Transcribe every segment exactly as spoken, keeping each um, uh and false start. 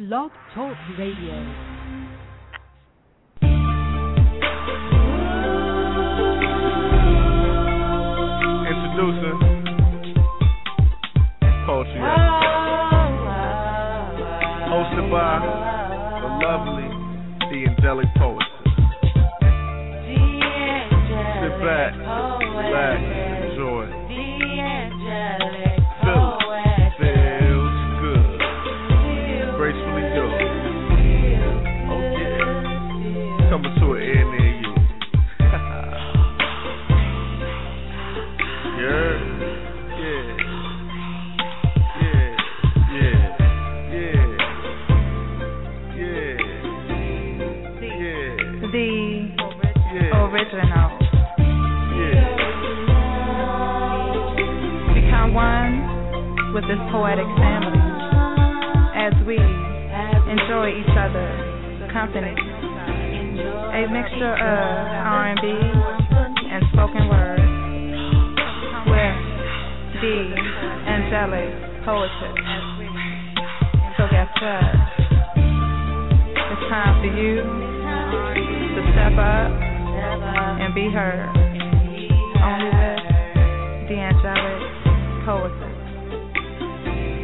Blog Talk Radio.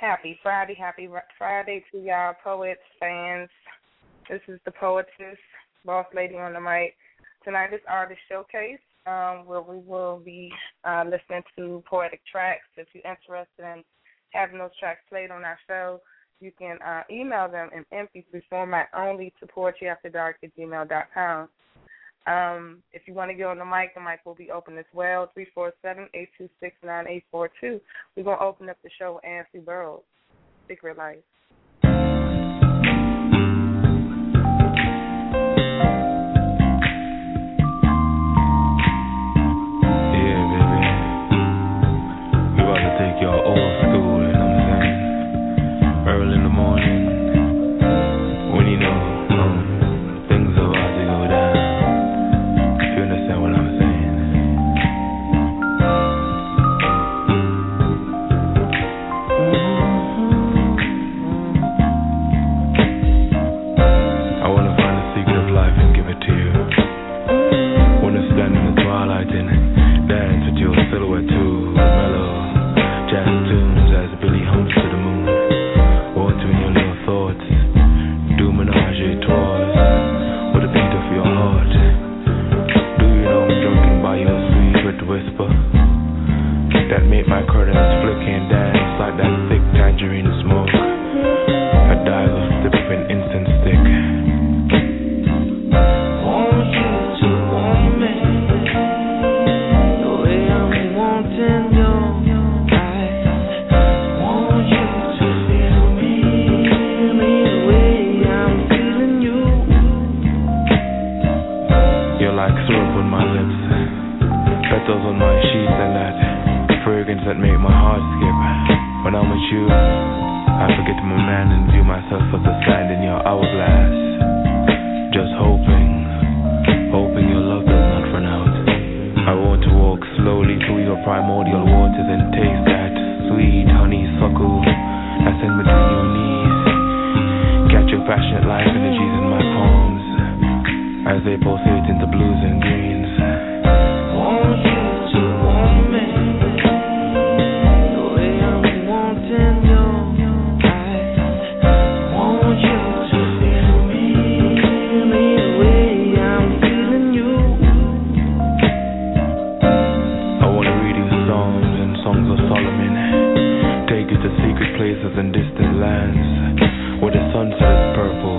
Happy Friday, happy Friday to y'all poets, fans. This is the poetess, boss lady on the mic. Tonight is Artist Showcase, um, where we will be uh, listening to poetic tracks. If you're interested in having those tracks played on our show, you can uh, email them in M P three format only to poetryafterdark at gmail dot com. Um, if you want to get on the mic, the mic will be open as well, three four seven, eight two six, nine eight four two. We're going to open up the show with Anthony Burroughs, Secret Life. One. lands where the sunset is purple,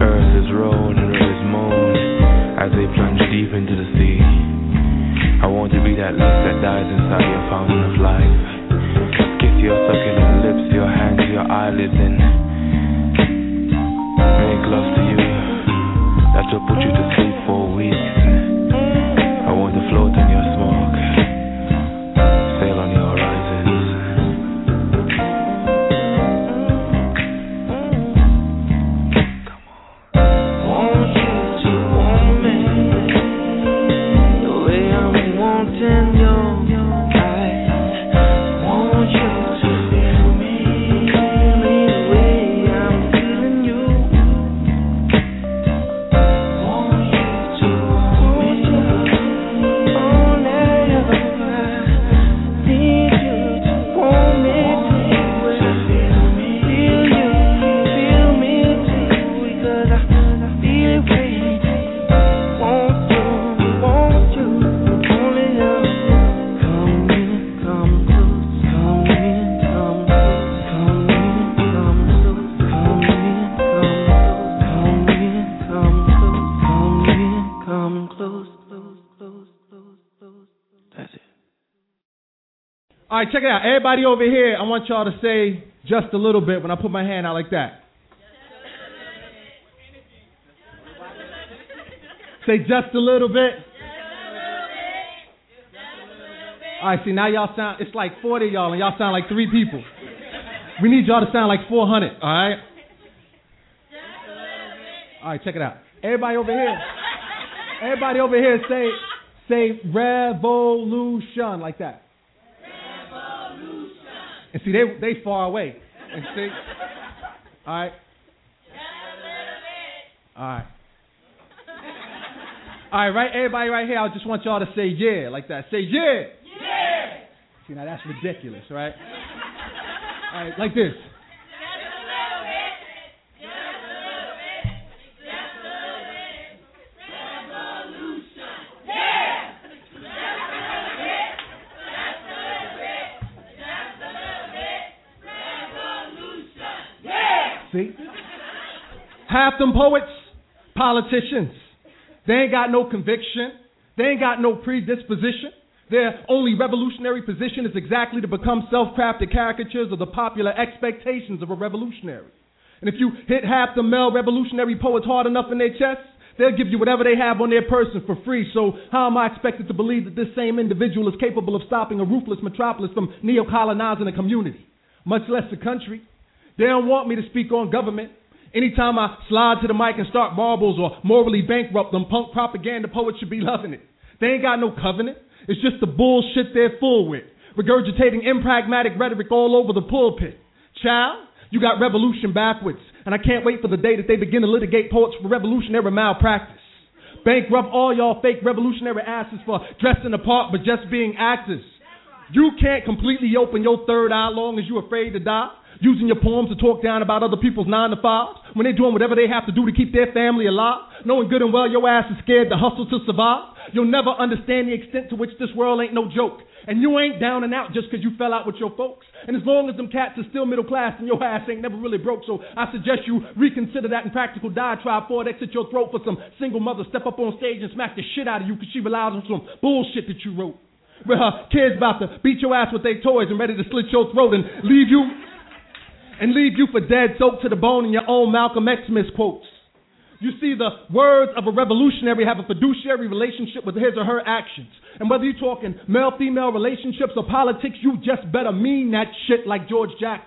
earth is rolled and earth is moan as they plunge deep into the sea. I want to be that leaf that dies inside your fountain of life. Kiss your succulent lips, your hands, your eyelids, and make love to you. That will put you to sleep for weeks. I want to float in your smoke, sail on your horizons. Come on. Want you to want me the way I'm wanting your eyes. Want you to feel me, feel me the way I'm feeling you. Want you to want me all night long. Need you to want me too, to feel me, feel you, feel me too, because I feel it way. Want you, want you, only you. Come in, come close, come in, come close, come in, come close, come in, come close, come in, come close, come in, come close, close, close, close, close. That's it. All right, check it out. Everybody over here, I want y'all to say just a little bit when I put my hand out like that. Say just a little bit. All right, see, now y'all sound, it's like forty of y'all, and y'all sound like three people. We need y'all to sound like four hundred, all right? All right, check it out. Everybody over here, everybody over here say, say revolution like that. And see, they they far away. And see, all right, all right, all right, right. Everybody right here, I just want y'all to say yeah like that. Say yeah. Yeah. See, now that's ridiculous, right? All right, like this. See? Half them poets, politicians. They ain't got no conviction. They ain't got no predisposition. Their only revolutionary position is exactly to become self-crafted caricatures of the popular expectations of a revolutionary. And if you hit half the male revolutionary poets hard enough in their chests, they'll give you whatever they have on their person for free. So how am I expected to believe that this same individual is capable of stopping a ruthless metropolis from neo-colonizing a community, much less a country? They don't want me to speak on government. Anytime I slide to the mic and start marbles or morally bankrupt them, punk propaganda poets should be loving it. They ain't got no covenant. It's just the bullshit they're full with, regurgitating impragmatic rhetoric all over the pulpit. Child, you got revolution backwards, and I can't wait for the day that they begin to litigate poets for revolutionary malpractice. Bankrupt all y'all fake revolutionary asses for dressing the part but just being actors. You can't completely open your third eye long as you're afraid to die, using your poems to talk down about other people's nine to fives when they're doing whatever they have to do to keep their family alive, knowing good and well your ass is scared to hustle to survive. You'll never understand the extent to which this world ain't no joke, and you ain't down and out just because you fell out with your folks. And as long as them cats are still middle class, and your ass ain't never really broke, so I suggest you reconsider that impractical diatribe for it exit your throat for some single mother step up on stage and smack the shit out of you because she relies on some bullshit that you wrote, where her kids about to beat your ass with their toys and ready to slit your throat and leave you and leave you for dead, soaked to the bone in your own Malcolm X misquotes. You see, the words of a revolutionary have a fiduciary relationship with his or her actions. And whether you're talking male-female relationships or politics, you just better mean that shit like George Jackson,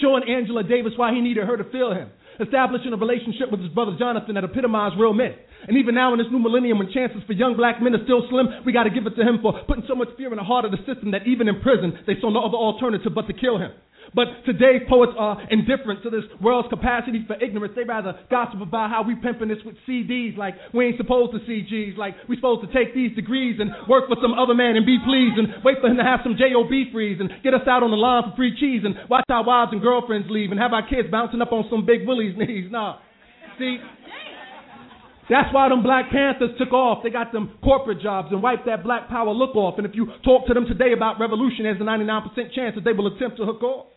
showing Angela Davis why he needed her to feel him, establishing a relationship with his brother Jonathan that epitomized real men. And even now in this new millennium when chances for young black men are still slim, we got to give it to him for putting so much fear in the heart of the system that even in prison, they saw no other alternative but to kill him. But today, poets are indifferent to this world's capacity for ignorance. They rather gossip about how we pimping this with C Ds, like we ain't supposed to C Gs, like we supposed to take these degrees and work for some other man and be pleased and wait for him to have some J O B freeze and get us out on the line for free cheese and watch our wives and girlfriends leave and have our kids bouncing up on some big Willie's knees. Nah, see, that's why them Black Panthers took off. They got them corporate jobs and wiped that black power look off. And if you talk to them today about revolution, there's a ninety-nine percent chance that they will attempt to hook off.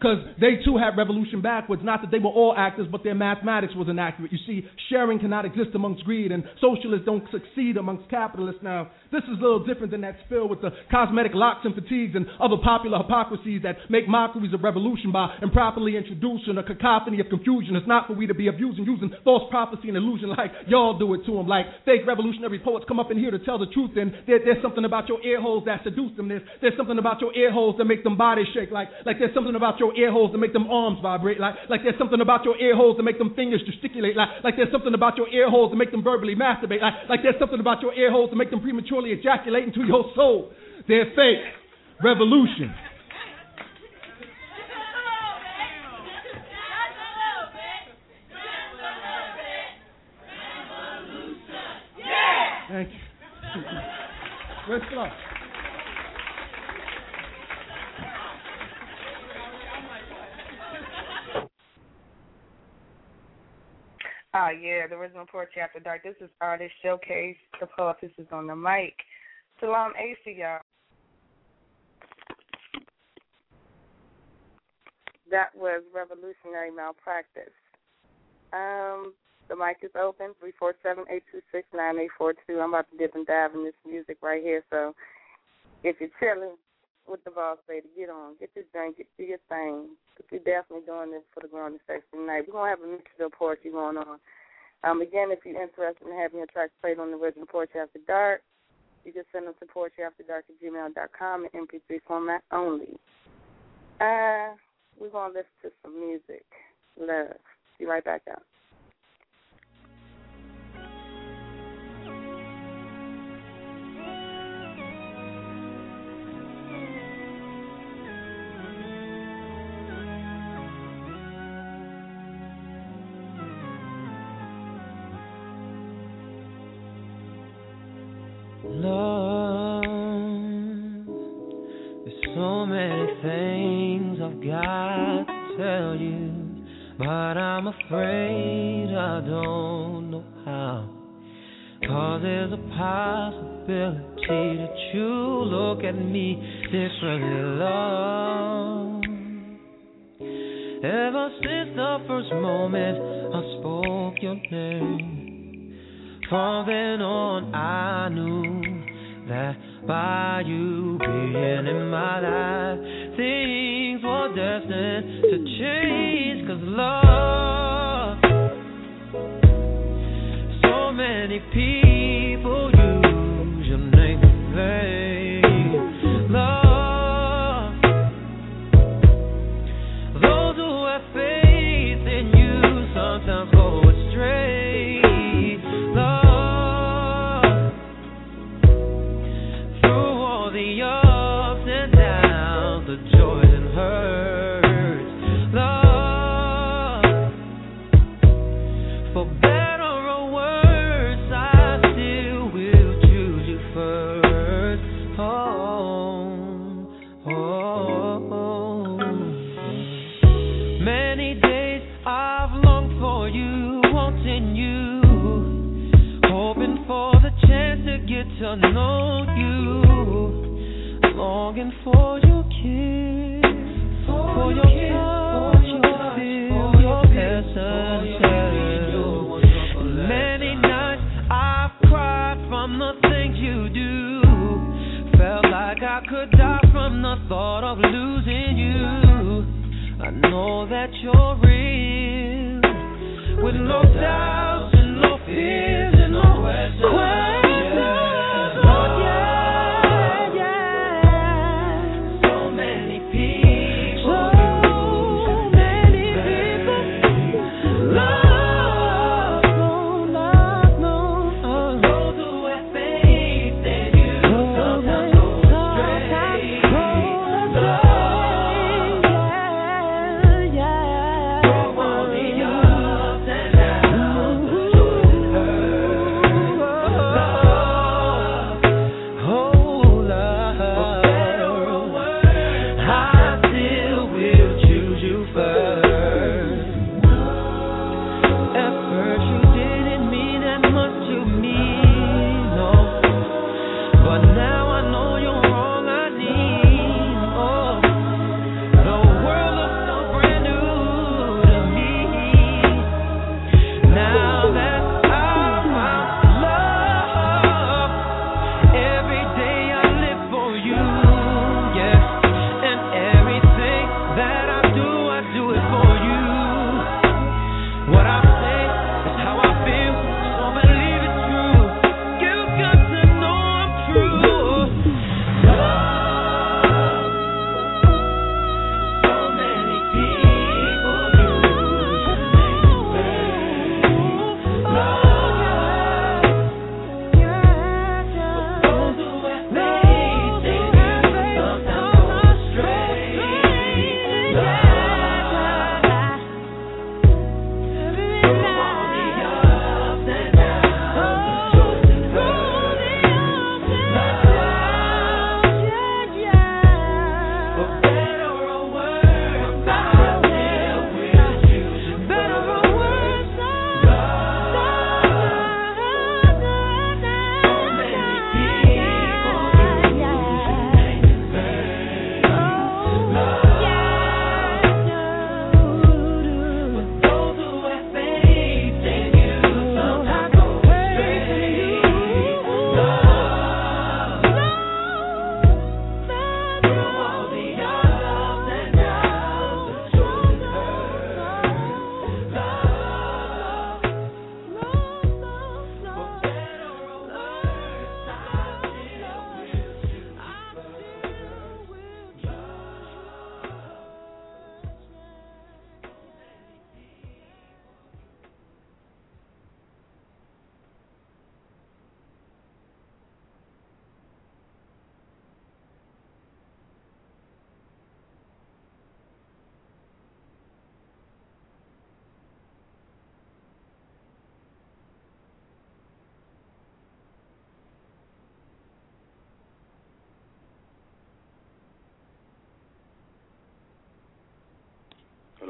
because they too had revolution backwards. Not that they were all actors, but their mathematics was inaccurate. You see, sharing cannot exist amongst greed, and socialists don't succeed amongst capitalists. Now, this is a little different than that spill with the cosmetic locks and fatigues and other popular hypocrisies that make mockeries of revolution by improperly introducing a cacophony of confusion. It's not for we to be abusing, using false prophecy and illusion like y'all do it to them, like fake revolutionary poets come up in here to tell the truth, and there, there's something about your ear holes that seduce them. There's, there's something about your ear holes that make them bodies shake, like, like there's something about your ear holes that make them arms vibrate, like, like there's something about your ear holes that make them fingers gesticulate, like, like there's something about your ear holes that make them verbally masturbate, like, like there's something about your ear holes that make them prematurely ejaculate into your soul. They're fake revolution. Thank you. Let's go. Oh, yeah, the original Poetry After Dark. This is Artist Showcase. The Poetess is on the mic. Salam A C, y'all. That was Revolutionary Malpractice. Um... The mic is open, three four seven, eight two six, nine eight four two. I'm about to dip and dive in this music right here, so if you're chilling with the boss lady, get on. Get your drink, get, do your thing. We're definitely doing this for the grown and sexy tonight. We're going to have a mixture of poetry going on. Um, again, if you're interested in having your tracks played on the original Poetry After Dark, you can send them to poetry after dark at gmail dot com in M P three format only. Uh, we're going to listen to some music. Love. Be right back out. Oh,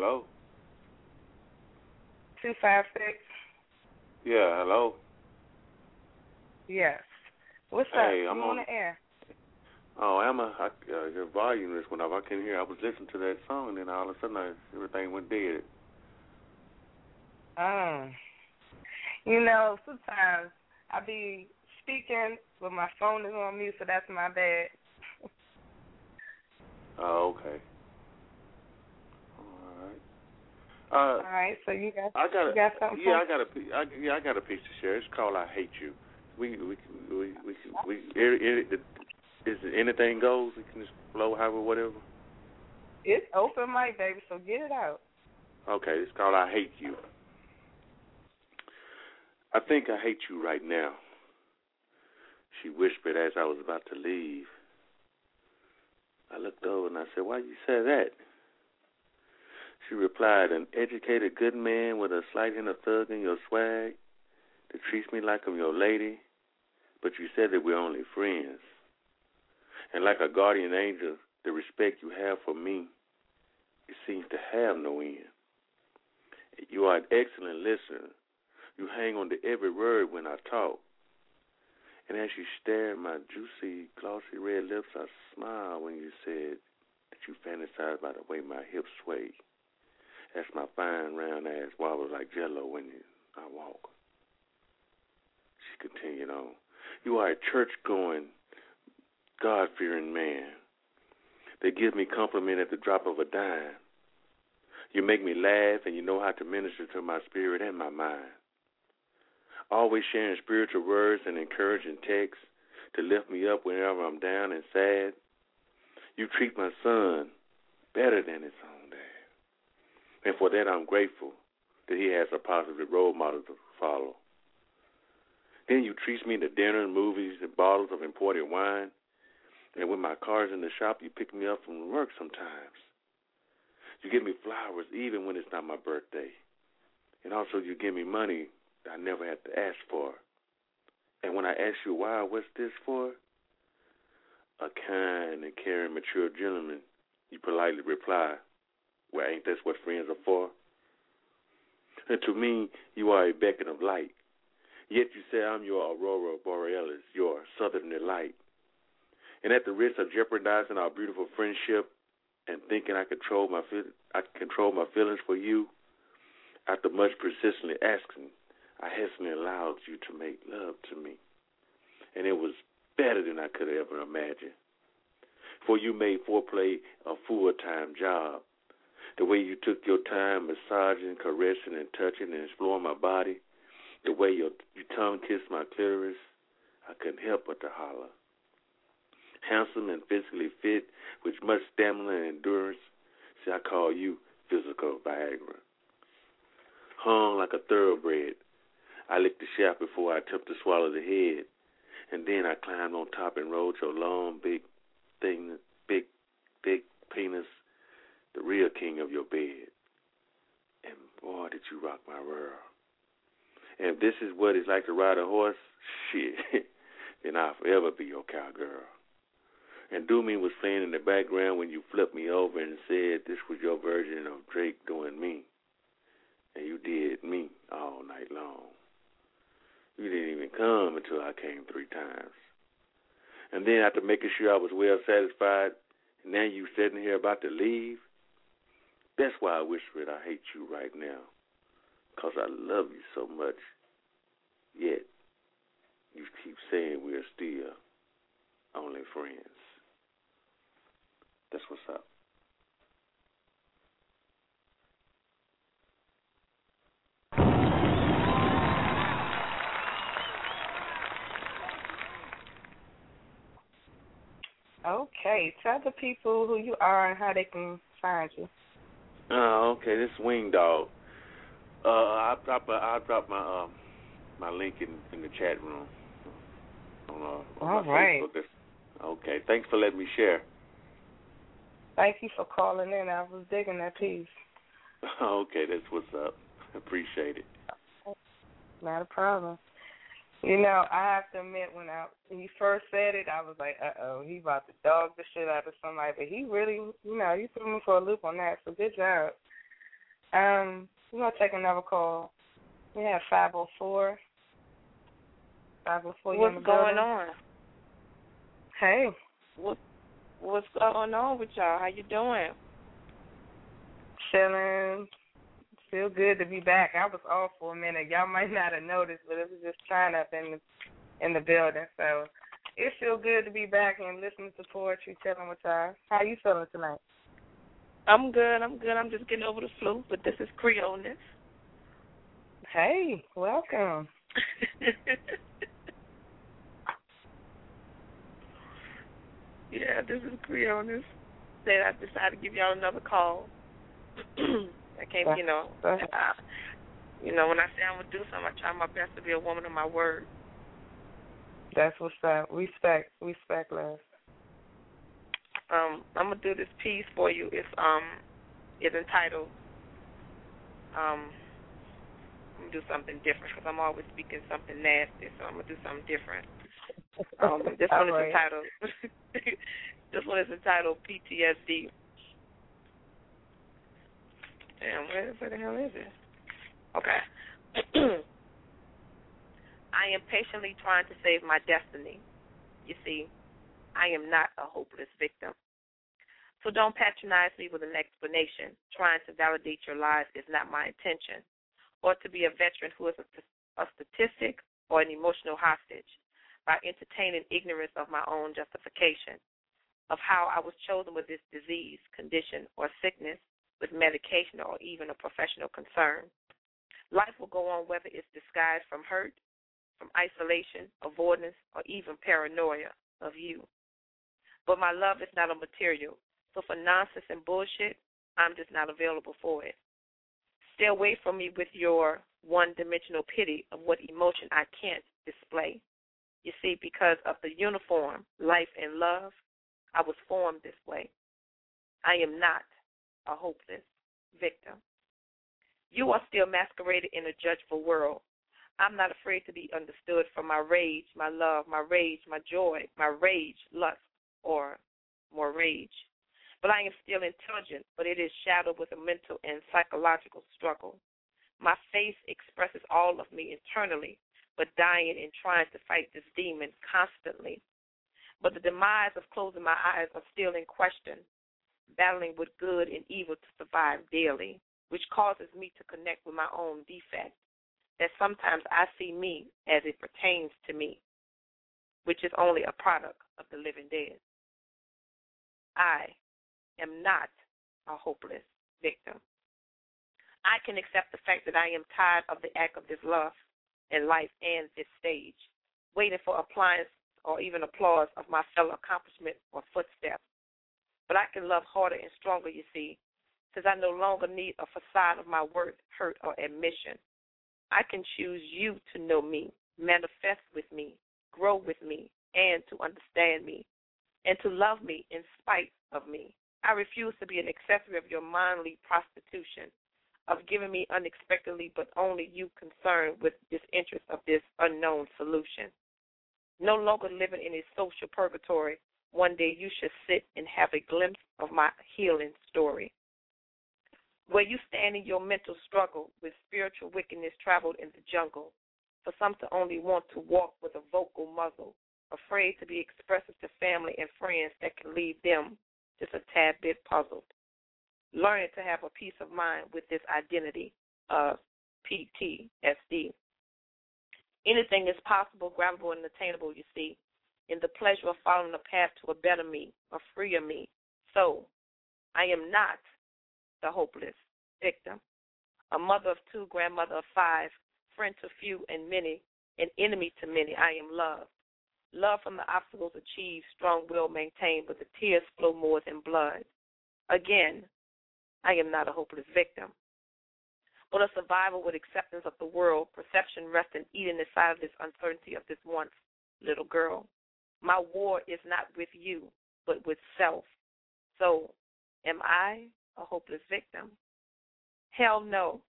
Hello? two five six? Yeah, hello? Yes. What's hey, up? I'm you on, on the air. Oh, Emma, I, uh, your volume just went up. I couldn't hear. I was listening to that song, and then all of a sudden I, everything went dead. Um, you know, sometimes I be speaking, but my phone is on mute, so that's my bad. Oh, uh, okay. Uh, All right, so you got, I got, a, you got something? Yeah, I got a, I, yeah, I got a piece to share. It's called "I Hate You." We, we, we, we, we. It, it, it, is anything goes. We can just blow, however, whatever. It's open mic, baby, so get it out. Okay, it's called "I Hate You." I think I hate you right now, she whispered as I was about to leave. I looked over and I said, "Why you say that?" She replied, "An educated good man with a slight hint of thug in your swag that treats me like I'm your lady, but you said that we're only friends. And like a guardian angel, the respect you have for me, it seems to have no end. You are an excellent listener. You hang on to every word when I talk." And as she stared at my juicy, glossy red lips, I smiled when you said that you fantasized by the way my hips swayed. That's my fine round ass wobbles like jello when I walk. She continued on. You are a church-going, God-fearing man that gives me compliment at the drop of a dime. You make me laugh and you know how to minister to my spirit and my mind. Always sharing spiritual words and encouraging texts to lift me up whenever I'm down and sad. You treat my son better than his own dad. And for that, I'm grateful that he has a positive role model to follow. Then you treat me to dinner, movies, and bottles of imported wine. And when my car's in the shop, you pick me up from work sometimes. You give me flowers even when it's not my birthday. And also you give me money that I never had to ask for. And when I ask you why, what's this for? A kind and caring, mature gentleman, you politely reply, "Well, ain't that what friends are for?" And to me, you are a beacon of light. Yet you say I'm your aurora borealis, your southern delight. And at the risk of jeopardizing our beautiful friendship and thinking I control my I control my feelings for you, after much persistently asking, I hastily allowed you to make love to me. And it was better than I could have ever imagined. For you made foreplay a full-time job. The way you took your time massaging, caressing, and touching and exploring my body, the way your, your tongue kissed my clitoris, I couldn't help but to holler. Handsome and physically fit, with much stamina and endurance, see, I call you physical Viagra. Hung like a thoroughbred, I licked the shaft before I attempted to swallow the head, and then I climbed on top and rolled your long, big thing, big, big penis, the real king of your bed. And boy, did you rock my world. And if this is what it's like to ride a horse, shit, then I'll forever be your cowgirl. And Doomy was playing in the background when you flipped me over and said this was your version of Drake doing me. And you did me all night long. You didn't even come until I came three times. And then after making sure I was well satisfied, and now you sitting here about to leave, that's why I whispered I hate you right now, because I love you so much, yet you keep saying we're still only friends. That's what's up. Okay, tell the people who you are and how they can find you. Oh, okay, this is Wing Dog. Uh, I'll drop, I'll drop my uh, my link in, in the chat room. On, uh, on All right. Facebook. Okay, thanks for letting me share. Thank you for calling in. I was digging that piece. Okay, that's what's up. Appreciate it. Not a problem. You know, I have to admit, when I when you first said it, I was like, uh-oh, he about to dog the shit out of somebody. But he really, you know, you threw me for a loop on that, so good job. Um, we're going to take another call. We have five oh four. five oh four. What's going building? on? Hey. What, what's going on with y'all? How you doing? Chilling. Feel good to be back. I was off for a minute. Y'all might not have noticed, but it was just trying up in the, in the building. So it feels good to be back and listening to poetry, chilling with y'all. How you feeling tonight? I'm good. I'm good. I'm just getting over the flu, but this is Cleonis. Hey, welcome. Yeah, this is Cleonis. Said I decided to give y'all another call. I can't, you know, uh, you know, when I say I'm going to do something, I try my best to be a woman of my word. That's what's up. Respect. Respect, love. Um, I'm going to do this piece for you. It's, um, it's entitled, um, I'm going to do something different because I'm always speaking something nasty, so I'm going to do something different. Um, this one is right. entitled, this one is entitled P T S D. Damn, where, where the hell is it? Okay. I am patiently trying to save my destiny. You see, I am not a hopeless victim. So don't patronize me with an explanation. Trying to validate your lies is not my intention, or to be a veteran who is a, a statistic or an emotional hostage by entertaining ignorance of my own justification of how I was chosen with this disease, condition, or sickness, with medication or even a professional concern. Life will go on whether it's disguised from hurt, from isolation, avoidance, or even paranoia of you. But my love is not a material, so for nonsense and bullshit, I'm just not available for it. Stay away from me with your one-dimensional pity of what emotion I can't display. You see, because of the uniform, life and love, I was formed this way. I am not a hopeless victim. You are still masqueraded in a judgeful world. I'm not afraid to be understood for my rage, my love, my rage, my joy, my rage, lust, or more rage. But I am still intelligent, but it is shadowed with a mental and psychological struggle. My face expresses all of me internally, but dying and trying to fight this demon constantly. But the demise of closing my eyes are still in question. Battling with good and evil to survive daily, which causes me to connect with my own defect, that sometimes I see me as it pertains to me, which is only a product of the living dead. I am not a hopeless victim. I can accept the fact that I am tired of the act of this love and life and this stage, waiting for appliance or even applause of my fellow accomplishment or footsteps. But I can love harder and stronger, you see, since I no longer need a facade of my worth, hurt, or admission. I can choose you to know me, manifest with me, grow with me, and to understand me, and to love me in spite of me. I refuse to be an accessory of your mindly prostitution, of giving me unexpectedly but only you concerned with disinterest of this unknown solution. No longer living in a social purgatory, one day you should sit and have a glimpse of my healing story. Where you stand in your mental struggle with spiritual wickedness traveled in the jungle, for some to only want to walk with a vocal muzzle, afraid to be expressive to family and friends that can leave them just a tad bit puzzled. Learning to have a peace of mind with this identity of P T S D. Anything is possible, grabbable, and attainable, you see, in the pleasure of following a path to a better me, a freer me. So I am not the hopeless victim, a mother of two, grandmother of five, friend to few and many, an enemy to many. I am loved. Love from the obstacles achieved, strong will maintained, but the tears flow more than blood. Again, I am not a hopeless victim, but a survival with acceptance of the world, perception resting, eating inside of this uncertainty of this once little girl. My war is not with you, but with self. So, am I a hopeless victim? Hell no.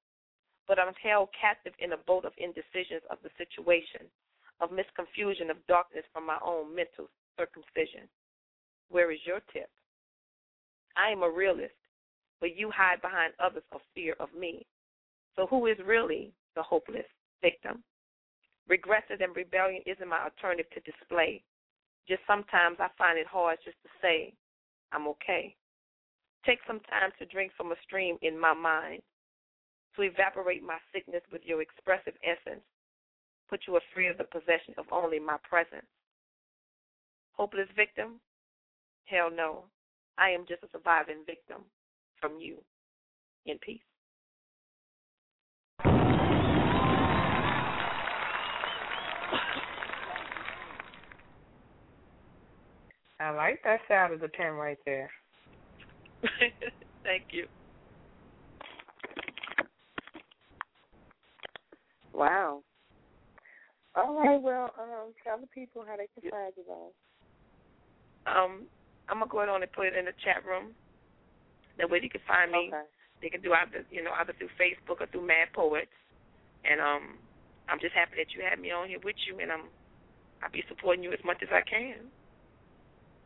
But I'm held captive in a boat of indecisions of the situation, of misconfusion, of darkness from my own mental circumcision. Where is your tip? I am a realist, but you hide behind others of fear of me. So who is really the hopeless victim? Regression and rebellion isn't my alternative to display. Just sometimes I find it hard just to say I'm okay. Take some time to drink from a stream in my mind, to evaporate my sickness with your expressive essence, put you free of the possession of only my presence. Hopeless victim? Hell no. I am just a surviving victim from you. In peace. I like that sound of the pen right there. Thank you. Wow. All right, well, um, tell the people how they can find you guys. Um, I'm going to go ahead on and put it in the chat room. That way they can find me. Okay. They can do either, you know, either through Facebook or through Mad Poets. And um, I'm just happy that you had me on here with you, and I'm, I'll be supporting you as much as I can.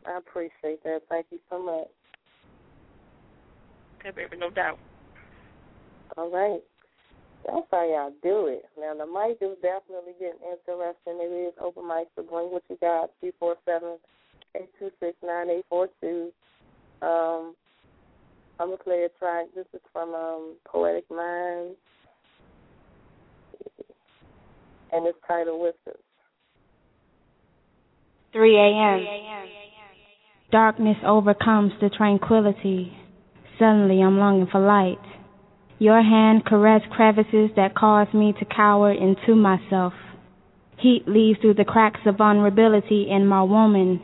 I appreciate that. Thank you so much. Okay, baby, no doubt. All right. That's how y'all do it. Now, the mic is definitely getting interesting. It is open mic, so bring what you got, three four seven, eight two six, nine eight four two. Um, I'm going to play a track. This is from um, Poetic Minds, and it's titled Whispers. three a.m. Darkness overcomes the tranquility. Suddenly I'm longing for light. Your hand caressed crevices that caused me to cower into myself. Heat leaves through the cracks of vulnerability in my woman.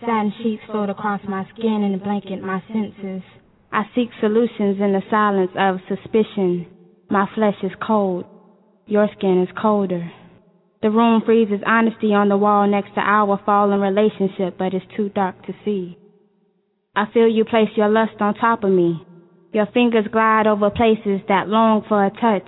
Satin sheets fold across my skin and blanket my senses. I seek solutions in the silence of suspicion. My flesh is cold. Your skin is colder. The room freezes honesty on the wall next to our fallen relationship, but it's too dark to see. I feel you place your lust on top of me. Your fingers glide over places that long for a touch.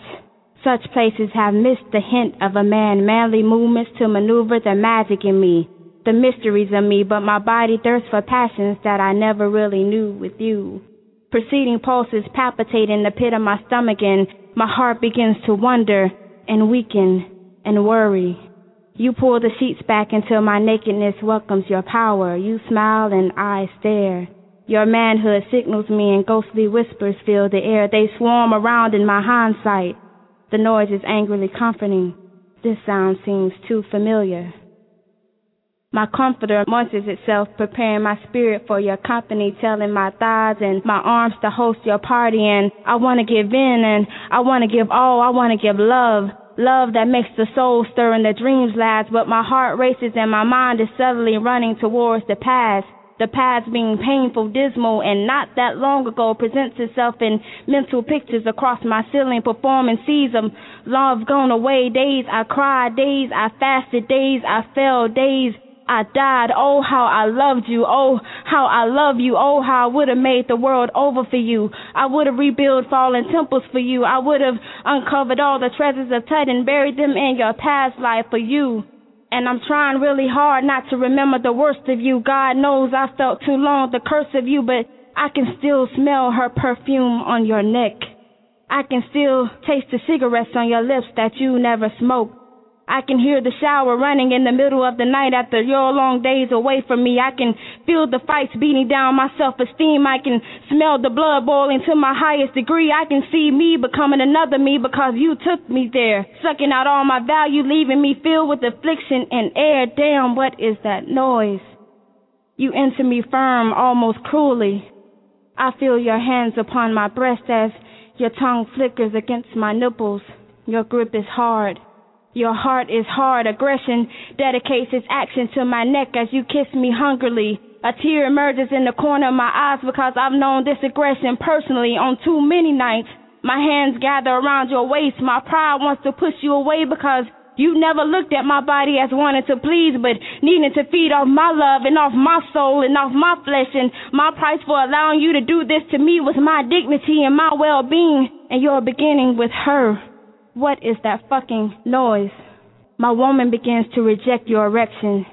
Such places have missed the hint of a man's manly movements to maneuver the magic in me, the mysteries of me, but my body thirsts for passions that I never really knew with you. Preceding pulses palpitate in the pit of my stomach, and my heart begins to wander and weaken and worry. You pull the sheets back until my nakedness welcomes your power. You smile and I stare. Your manhood signals me and ghostly whispers fill the air. They swarm around in my hindsight. The noise is angrily comforting. This sound seems too familiar. My comforter munches itself, preparing my spirit for your company, telling my thighs and my arms to host your party. And I want to give in, and I want to give all. I want to give love. Love that makes the soul stir and the dreams last, but my heart races and my mind is suddenly running towards the past. The past being painful, dismal, and not that long ago presents itself in mental pictures across my ceiling, performing seasons. Love gone away, days I cried, days I fasted, days I fell, days I died. Oh, how I loved you. Oh, how I love you. Oh, how I would have made the world over for you. I would have rebuilt fallen temples for you. I would have uncovered all the treasures of Tut and buried them in your past life for you. And I'm trying really hard not to remember the worst of you. God knows I felt too long the curse of you, but I can still smell her perfume on your neck. I can still taste the cigarettes on your lips that you never smoked. I can hear the shower running in the middle of the night after your long days away from me. I can feel the fights beating down my self-esteem. I can smell the blood boiling to my highest degree. I can see me becoming another me because you took me there, sucking out all my value, leaving me filled with affliction and air. Damn, what is that noise? You enter me firm, almost cruelly. I feel your hands upon my breast as your tongue flickers against my nipples. Your grip is hard. Your heart is hard. Aggression dedicates its action to my neck as you kiss me hungrily. A tear emerges in the corner of my eyes because I've known this aggression personally on too many nights. My hands gather around your waist. My pride wants to push you away because you never looked at my body as wanting to please, but needing to feed off my love and off my soul and off my flesh. And my price for allowing you to do this to me was my dignity and my well-being. And you're beginning with her. What is that fucking noise? My woman begins to reject your erection.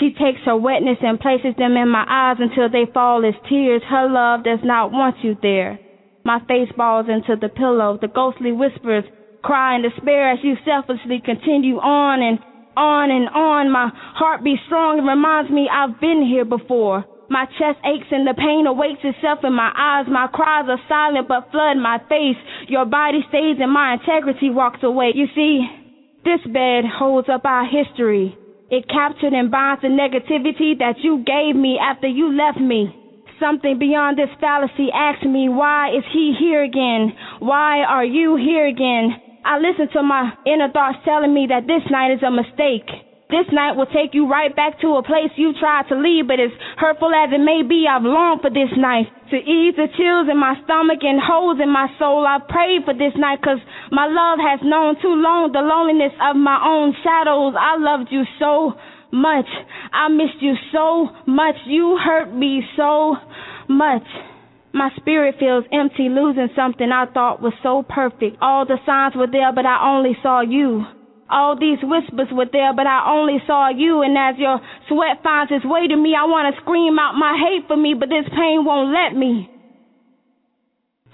She takes her wetness and places them in my eyes until they fall as tears. Her love does not want you there. My face falls into the pillow, the ghostly whispers, cry in despair as you selflessly continue on and on and on. My heart beats strong and reminds me I've been here before. My chest aches and the pain awaits itself in my eyes. My cries are silent but flood my face. Your body stays and my integrity walks away. You see, this bed holds up our history. It captured and binds the negativity that you gave me after you left me. Something beyond this fallacy asks me, why is he here again? Why are you here again? I listen to my inner thoughts telling me that this night is a mistake. This night will take you right back to a place you tried to leave, but as hurtful as it may be, I've longed for this night. To ease the chills in my stomach and holes in my soul, I've prayed for this night, because my love has known too long the loneliness of my own shadows. I loved you so much. I missed you so much. You hurt me so much. My spirit feels empty, losing something I thought was so perfect. All the signs were there, but I only saw you. All these whispers were there, but I only saw you. And as your sweat finds its way to me, I want to scream out my hate for me, but this pain won't let me.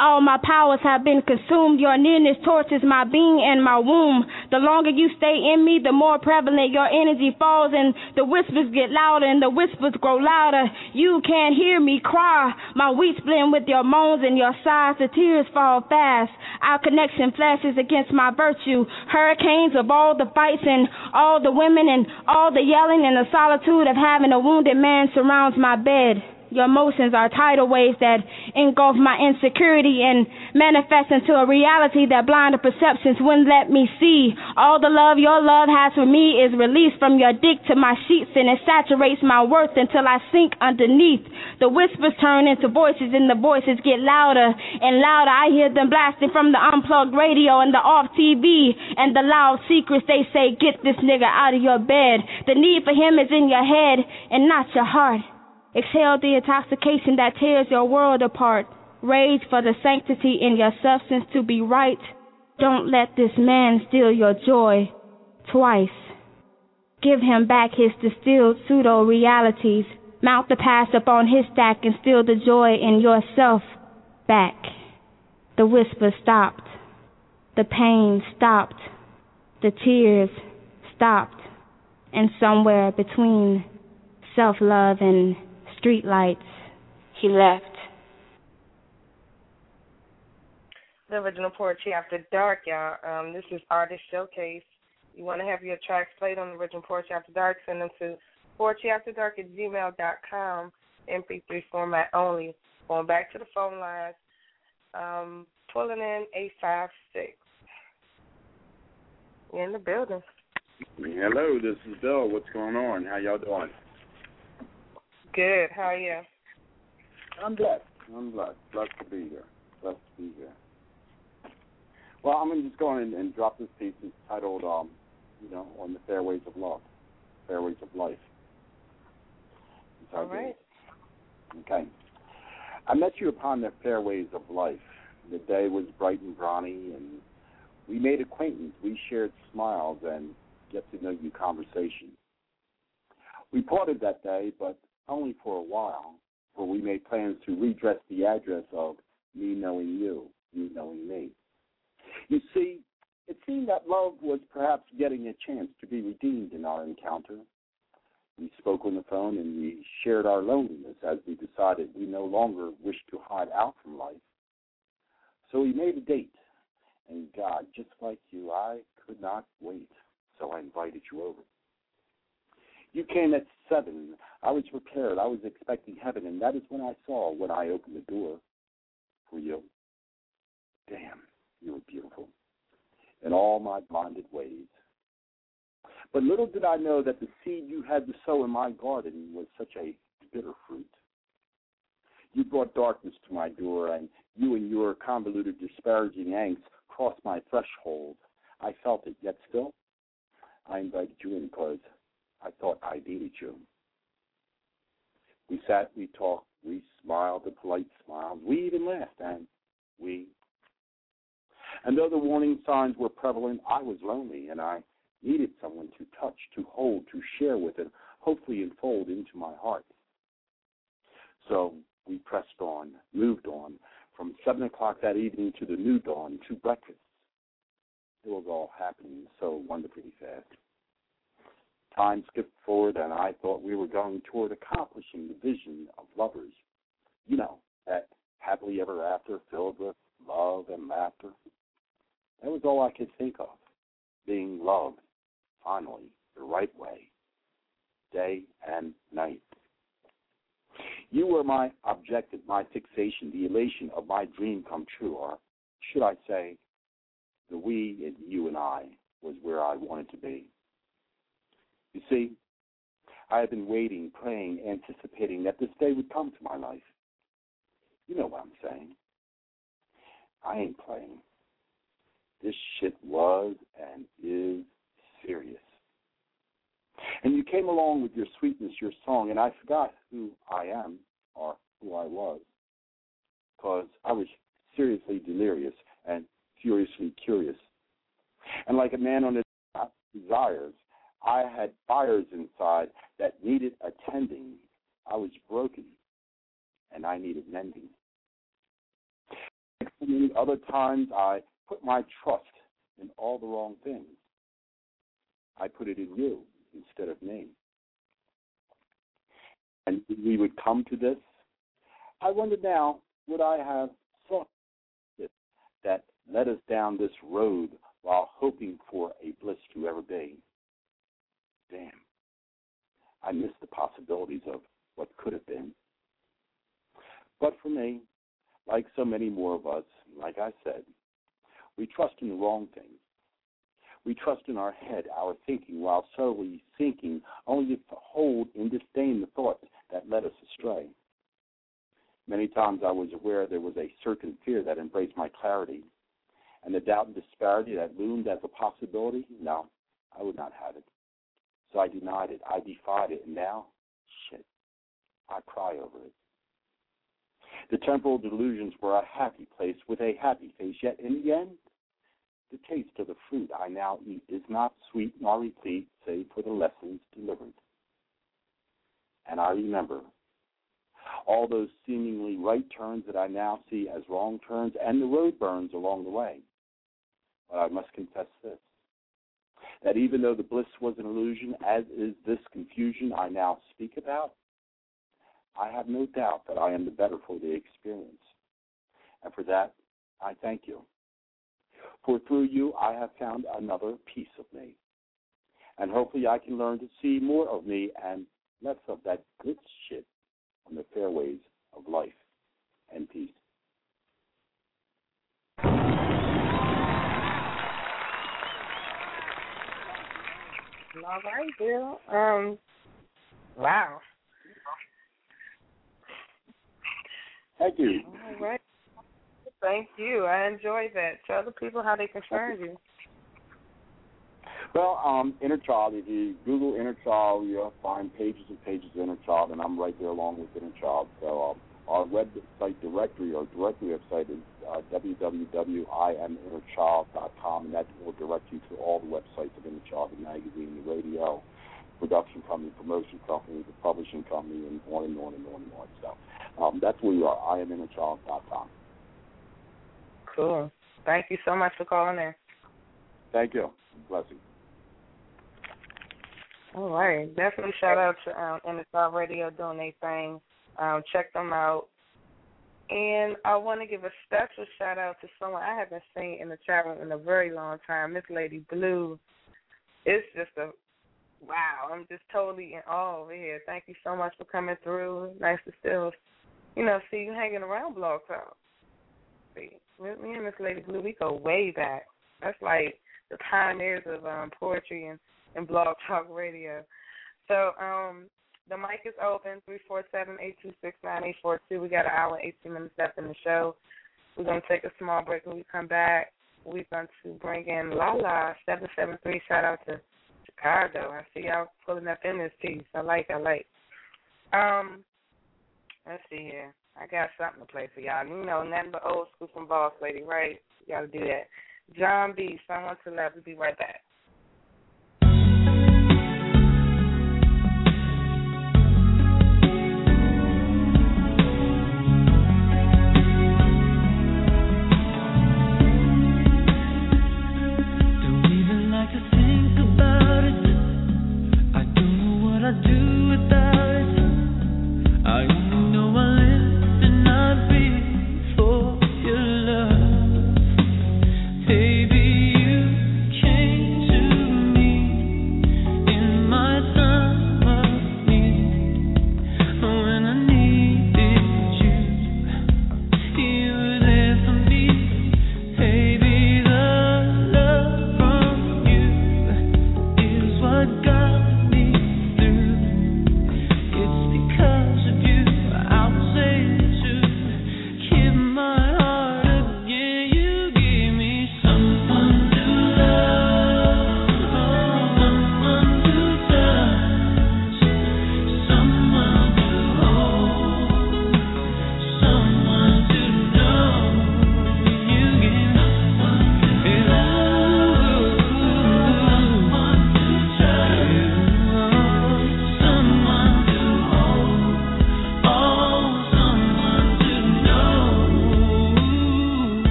All my powers have been consumed. Your nearness tortures my being and my womb. The longer you stay in me, the more prevalent your energy falls, and the whispers get louder and the whispers grow louder. You can't hear me cry. My weeds blend with your moans and your sighs. The tears fall fast. Our connection flashes against my virtue. Hurricanes of all the fights and all the women and all the yelling and the solitude of having a wounded man surrounds my bed. Your emotions are tidal waves that engulf my insecurity and manifest into a reality that blinded perceptions wouldn't let me see. All the love your love has for me is released from your dick to my sheets, and it saturates my worth until I sink underneath. The whispers turn into voices, and the voices get louder and louder. I hear them blasting from the unplugged radio and the off T V and the loud secrets. They say, get this nigga out of your bed. The need for him is in your head and not your heart. Exhale the intoxication that tears your world apart. Rage for the sanctity in your substance to be right. Don't let this man steal your joy twice. Give him back his distilled pseudo-realities. Mount the past upon his stack and steal the joy in yourself back. The whisper stopped. The pain stopped. The tears stopped. And somewhere between self-love and streetlights, he left. The Original Poetry After Dark, y'all. Um, this is Artist Showcase. You want to have your tracks played on the Original Poetry After Dark, send them to poetry after dark at gmail dot com, M P three format only. Going back to the phone lines, um, pulling in eight five six. You're in the building. Hello, this is Bill. What's going on? How y'all doing? Good. How are you? I'm blessed. I'm blessed. Blessed to be here. Blessed to be here. Well, I'm going to just go in and, and drop this piece. It's titled, um, you know, On the Fairways of Love, Fairways of Life. All right. Okay. I met you upon the fairways of life. The day was bright and brawny, and we made acquaintance. We shared smiles and get-to-know-you conversation. We parted that day, but only for a while, for we made plans to redress the address of me knowing you, you knowing me. You see, it seemed that love was perhaps getting a chance to be redeemed in our encounter. We spoke on the phone and we shared our loneliness as we decided we no longer wished to hide out from life. So we made a date, and God, just like you, I could not wait, so I invited you over. You came at seven. I was prepared. I was expecting heaven, and that is when I saw when I opened the door for you. Damn, you were beautiful in all my blinded ways. But little did I know that the seed you had to sow in my garden was such a bitter fruit. You brought darkness to my door, and you and your convoluted disparaging angst crossed my threshold. I felt it, yet still, I invited you in because I thought I needed you. We sat, we talked, we smiled, the polite smiles. We even laughed, and we. And though the warning signs were prevalent, I was lonely, and I needed someone to touch, to hold, to share with, and hopefully enfold into my heart. So we pressed on, moved on, from seven o'clock that evening to the new dawn to breakfast. It was all happening so wonderfully fast. Time skipped forward, and I thought we were going toward accomplishing the vision of lovers. You know, that happily ever after filled with love and laughter. That was all I could think of, being loved, finally, the right way, day and night. You were my objective, my fixation, the elation of my dream come true, or should I say, the we and you and I was where I wanted to be. You see, I had been waiting, praying, anticipating that this day would come to my life. You know what I'm saying. I ain't playing. This shit was and is serious. And you came along with your sweetness, your song, and I forgot who I am or who I was, because I was seriously delirious and furiously curious. And like a man on his desires, I had fires inside that needed attending. I was broken, and I needed mending. Many other times, I put my trust in all the wrong things. I put it in you instead of me. And we would come to this. I wonder now, would I have sought this that led us down this road while hoping for a bliss to ever be? Damn, I missed the possibilities of what could have been. But for me, like so many more of us, like I said, we trust in the wrong things. We trust in our head, our thinking, while solely thinking, only to hold and disdain the thoughts that led us astray. Many times I was aware there was a certain fear that embraced my clarity, and the doubt and disparity that loomed as a possibility, no, I would not have it. So I denied it, I defied it, and now, shit, I cry over it. The temporal delusions were a happy place with a happy face, yet in the end, the taste of the fruit I now eat is not sweet nor replete, save for the lessons delivered. And I remember all those seemingly right turns that I now see as wrong turns and the road burns along the way. But I must confess this, that even though the bliss was an illusion, as is this confusion I now speak about, I have no doubt that I am the better for the experience. And for that, I thank you. For through you, I have found another piece of me. And hopefully I can learn to see more of me and less of that good shit on the fairways of life and peace. All right, Bill. Um, wow. Thank you. All right. Thank you. I enjoyed that. Tell the people how they can find you. Well, um, Inner Child, if you Google Inner Child, you'll find pages and pages of Inner Child, and I'm right there along with Inner Child. So um, our website directory or directory website is uh, w w w dot i am inner child dot com, and that will direct you to all the websites of Inner Child, the magazine, the radio, production company, promotion company, the publishing company, and on and on and on and on. So um, that's where you are, i am inner child dot com. Cool. Thank you so much for calling in. Thank you. Blessing. All right. Definitely shout out to um, Inner Child Radio doing their thing. Um, check them out. And I want to give a special shout out to someone I haven't seen in the chat room in a very long time, Miss Lady Blue. It's just a wow. I'm just totally in awe over here. Thank you so much for coming through. Nice to still, you know, see you hanging around Blog Talk. See, me and Miss Lady Blue, we go way back. That's like the pioneers of um, poetry and, and Blog Talk Radio. So um, the mic is open, three four seven, eight two six, nine eight four two. We got an hour and eighteen minutes left in the show. We're going to take a small break. When we come back, we're going to bring in Lala seven seven three. Shout out to Chicago. I see y'all pulling up in this piece. I like, I like. Um, let's see here. I got something to play for y'all. You know, nothing but old school from Boss Lady, right? You gotta do that. John B., Someone to Love. We'll be right back.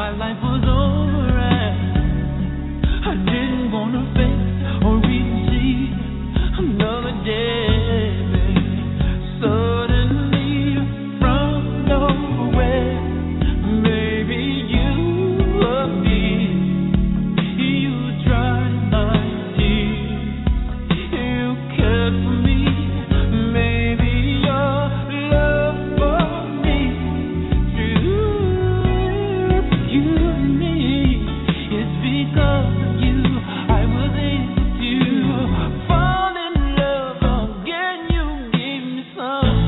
my life was over and I didn't want to face or even see another day. Suddenly from nowhere, maybe you were me. You dried my tears, you cared for me. Maybe your love for me drew you to me. It's because of you I was able to fall in love again. You gave me some.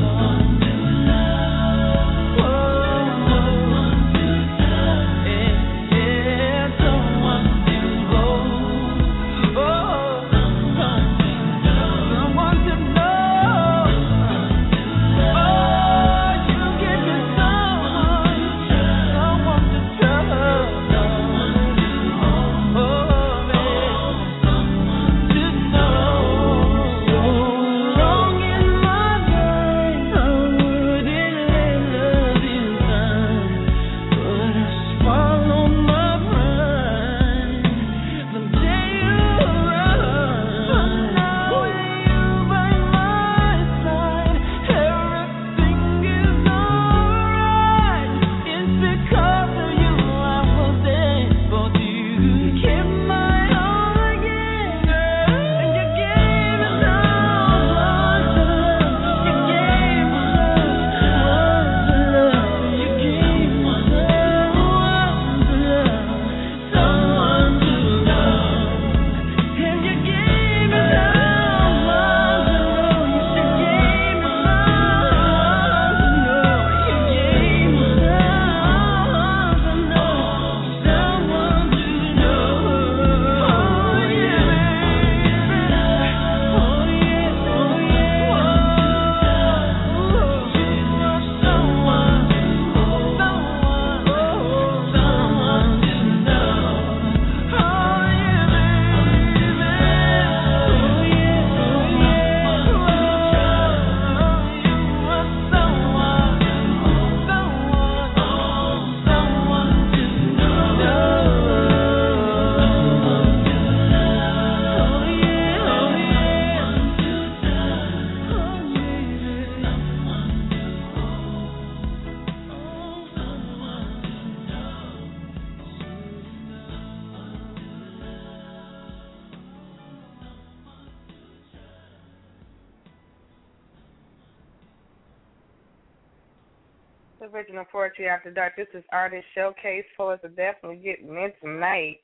Original Poetry After Dark. This is Artist Showcase. Poets are definitely getting in tonight.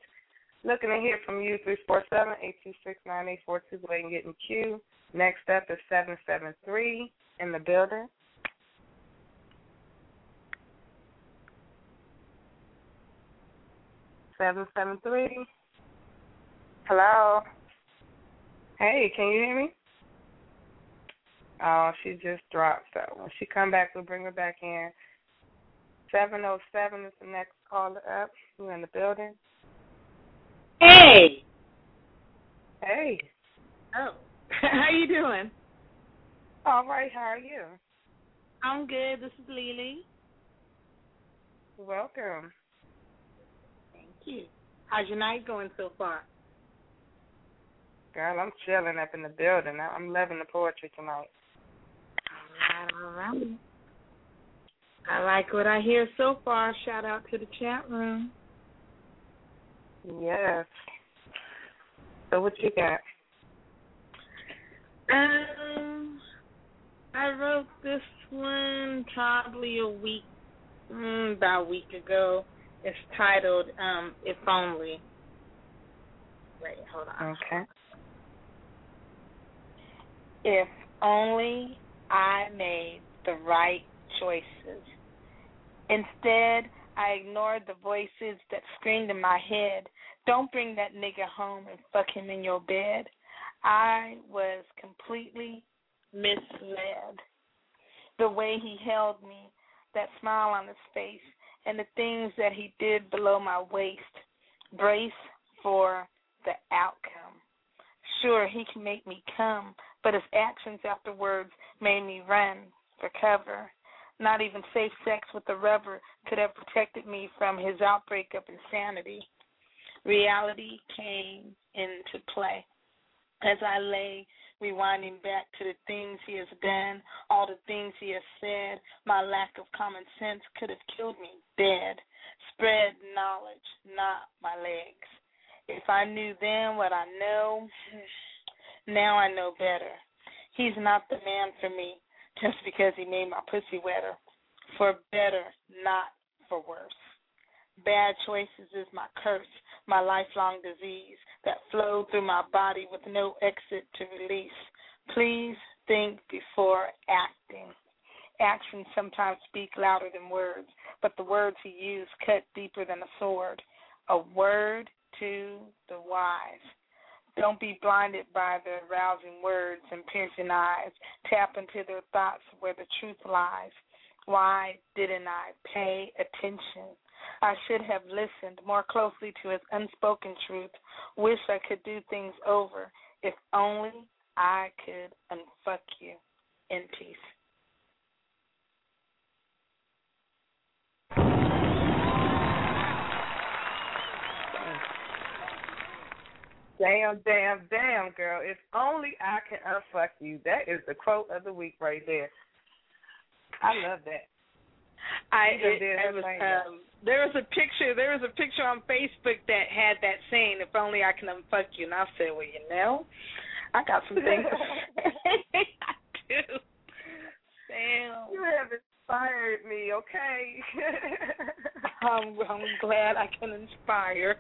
Looking to hear from you, three four seven, eight two six, nine eight four two. Go ahead and get in queue. Next up is seven seven three in the building. seven seven three. Hello. Hey, can you hear me? Oh, she just dropped. So when she come back, we'll bring her back in. seven oh seven is the next caller up. You're in the building. Hey. Hey. Oh. How you doing? All right. How are you? I'm good. This is Lele. Welcome. Thank you. How's your night going so far? Girl, I'm chilling up in the building. I'm loving the poetry tonight. All right. All right. I like what I hear so far. Shout out to the chat room. Yes. So what you got? Um, I wrote this one probably a week, mm, about a week ago. It's titled um, If Only. Wait, hold on. Okay. If only I made the right choices. Instead, I ignored the voices that screamed in my head, don't bring that nigga home and fuck him in your bed. I was completely misled. The way he held me, that smile on his face, and the things that he did below my waist. Brace for the outcome. Sure, he can make me come, but his actions afterwards made me run for cover. not even safe sex with the rubber could have protected me from his outbreak of insanity. Reality came into play. As I lay rewinding back to the things he has done, all the things he has said, my lack of common sense could have killed me dead. Spread knowledge, not my legs. If I knew then what I know, now I know better. He's not the man for me just because he made my pussy wetter. For better, not for worse. Bad choices is my curse, my lifelong disease that flowed through my body with no exit to release. Please think before acting. Actions sometimes speak louder than words, but the words he used cut deeper than a sword. A word to the wise. Don't be blinded by their rousing words and piercing eyes. Tap into their thoughts where the truth lies. Why didn't I pay attention? I should have listened more closely to his unspoken truth. Wish I could do things over. If only I could unfuck you. In peace. Damn, damn, damn, girl. If only I can unfuck you. That is the quote of the week right there. I love that. I, it, it was, um, there was a picture There was a picture on Facebook that had that saying, if only I can unfuck you. And I said, well, you know, I got some things to say. I do. Damn. You have inspired me, okay? I'm, I'm glad I can inspire.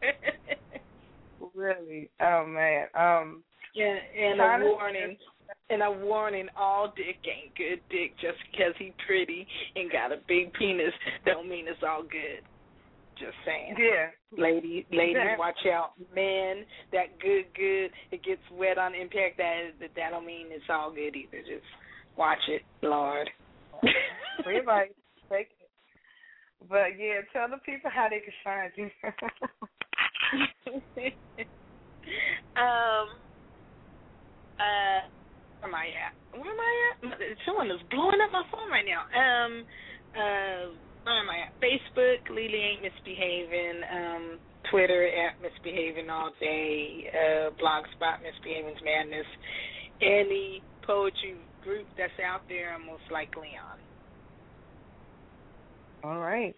Really? Oh, man. Um, yeah, and a warning. And a warning, all dick ain't good dick. Just because he pretty and got a big penis don't mean it's all good. Just saying. Yeah. Ladies, ladies, exactly. Watch out. Men, that good, good, it gets wet on impact. That, that don't mean it's all good either. Just watch it, Lord. Everybody take it. But, yeah, tell the people how they can find you. um, uh, where am I at? Where am I at? Someone is blowing up my phone right now. Um, uh, where am I at? Facebook, Lele Ain't Misbehaving. Um, Twitter at Misbehaving All Day. Uh, Blogspot, Misbehaving's Madness. Any poetry group that's out there, I'm most likely on. All right.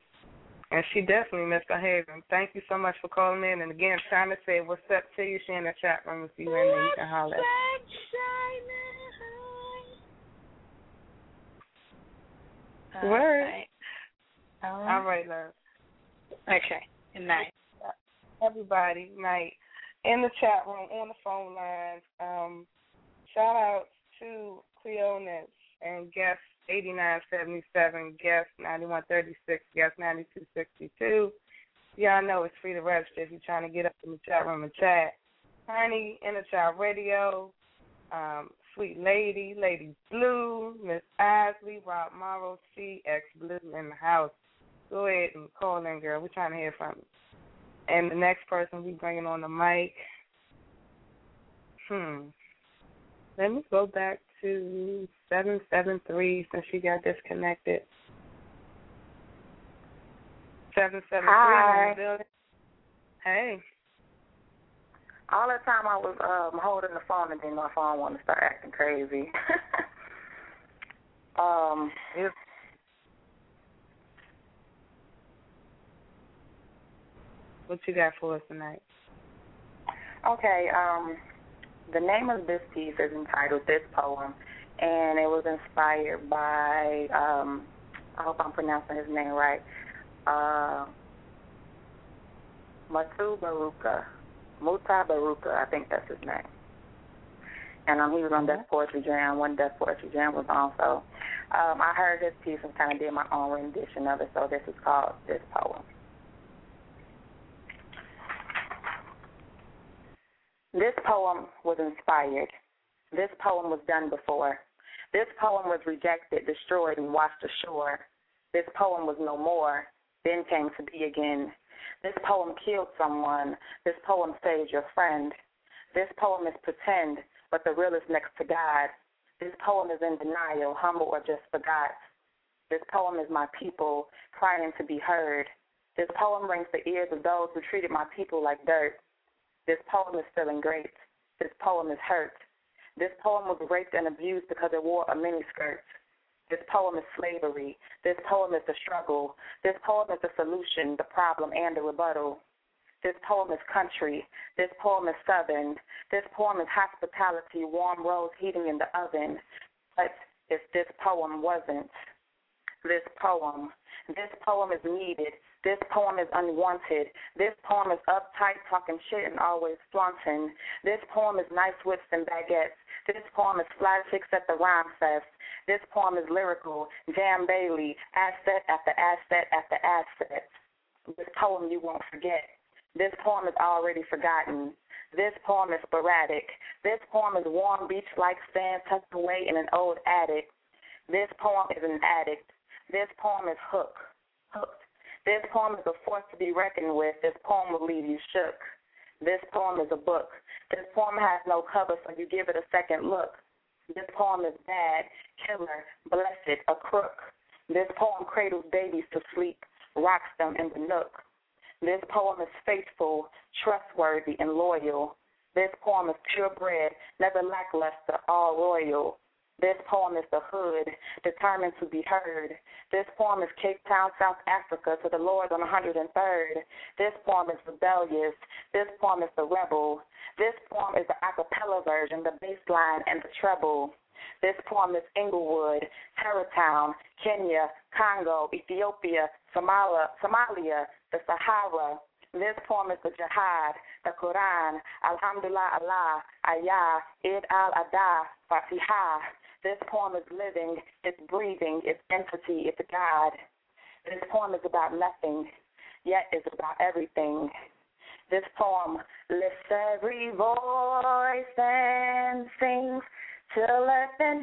And she definitely misbehaved. Thank you so much for calling in. And again, Chyna said, what's up to you? She in the chat room with you, and you can holler. What's up, Chyna? Hi. Word. All right. All right. All right, love. Okay. Good night. Everybody, night. In the chat room, on the phone lines, um, shout out to Cleonis and guests. eighty-nine seventy-seven, guest ninety-one thirty-six, guest ninety-two sixty-two. Y'all know it's free to register if you're trying to get up in the chat room and chat. Honey, Inner Child Radio, um, Sweet Lady, Lady Blue, Miss Isley, Rob Mar, C X Blue in the house. Go ahead and call in, girl. We're trying to hear from you. And the next person we bringing on the mic, hmm, let me go back to seven seven three since she got disconnected. seven seven three Hi. In the building. Hey. All that time I was um, holding the phone and then my phone wanted to start acting crazy. um, it's... What you got for us tonight? Okay, um... the name of this piece is entitled This Poem, and it was inspired by, um, I hope I'm pronouncing his name right, uh, Mutabaruka. Mutabaruka, I think that's his name. And um, he was on Death Poetry Jam when Death Poetry Jam was on, so um, I heard this piece and kind of did my own rendition of it, so this is called This Poem. This poem was inspired. This poem was done before. This poem was rejected, destroyed, and washed ashore. This poem was no more, then came to be again. This poem killed someone. This poem saved your friend. This poem is pretend, but the real is next to God. This poem is in denial, humble, or just forgot. This poem is my people crying to be heard. This poem rings the ears of those who treated my people like dirt. This poem is feeling great. This poem is hurt. This poem was raped and abused because it wore a miniskirt. This poem is slavery. This poem is the struggle. This poem is the solution, the problem, and the rebuttal. This poem is country. This poem is southern. This poem is hospitality, warm rose heating in the oven. But if this poem wasn't, this poem, this poem is needed. This poem is unwanted. This poem is uptight, talking shit, and always flaunting. This poem is nice whips and baguettes. This poem is fly chicks at the rhyme fest. This poem is lyrical, Jam Bailey, asset after asset after asset. This poem you won't forget. This poem is already forgotten. This poem is sporadic. This poem is warm beach-like sand tucked away in an old attic. This poem is an addict. This poem is hook, hooked. This poem is a force to be reckoned with. This poem will leave you shook. This poem is a book. This poem has no cover, so you give it a second look. This poem is bad, killer, blessed, a crook. This poem cradles babies to sleep, rocks them in the nook. This poem is faithful, trustworthy, and loyal. This poem is purebred, never lackluster, all royal. This poem is the hood, determined to be heard. This poem is Cape Town, South Africa, to the Lord on one hundred third. This poem is rebellious. This poem is the rebel. This poem is the a cappella version, the bass line, and the treble. This poem is Inglewood, Tarrytown, Kenya, Congo, Ethiopia, Somalia, Somalia, the Sahara. This poem is the Jihad, the Quran, Alhamdulillah, Allah, Ayah, Id al-Adha, Fatiha. This poem is living, it's breathing, it's entity, it's God. This poem is about nothing, yet it's about everything. This poem lifts every voice and sings till earth and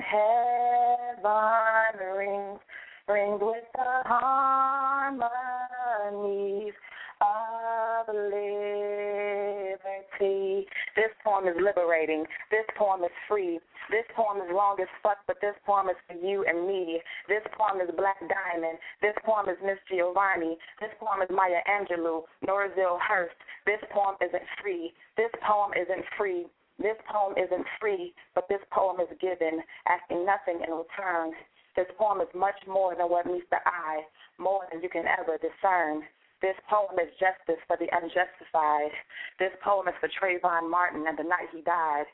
heaven rings, rings with the harmonies of liberty. This poem is liberating. This poem is free. This poem is long as fuck, but this poem is for you and me. This poem is Black Diamond. This poem is Miss Giovanni. This poem is Maya Angelou, Zora Neale Hurston. This poem isn't free. This poem isn't free. This poem isn't free, but this poem is given, asking nothing in return. This poem is much more than what meets the eye, more than you can ever discern. This poem is justice for the unjustified. This poem is for Trayvon Martin and the night he died.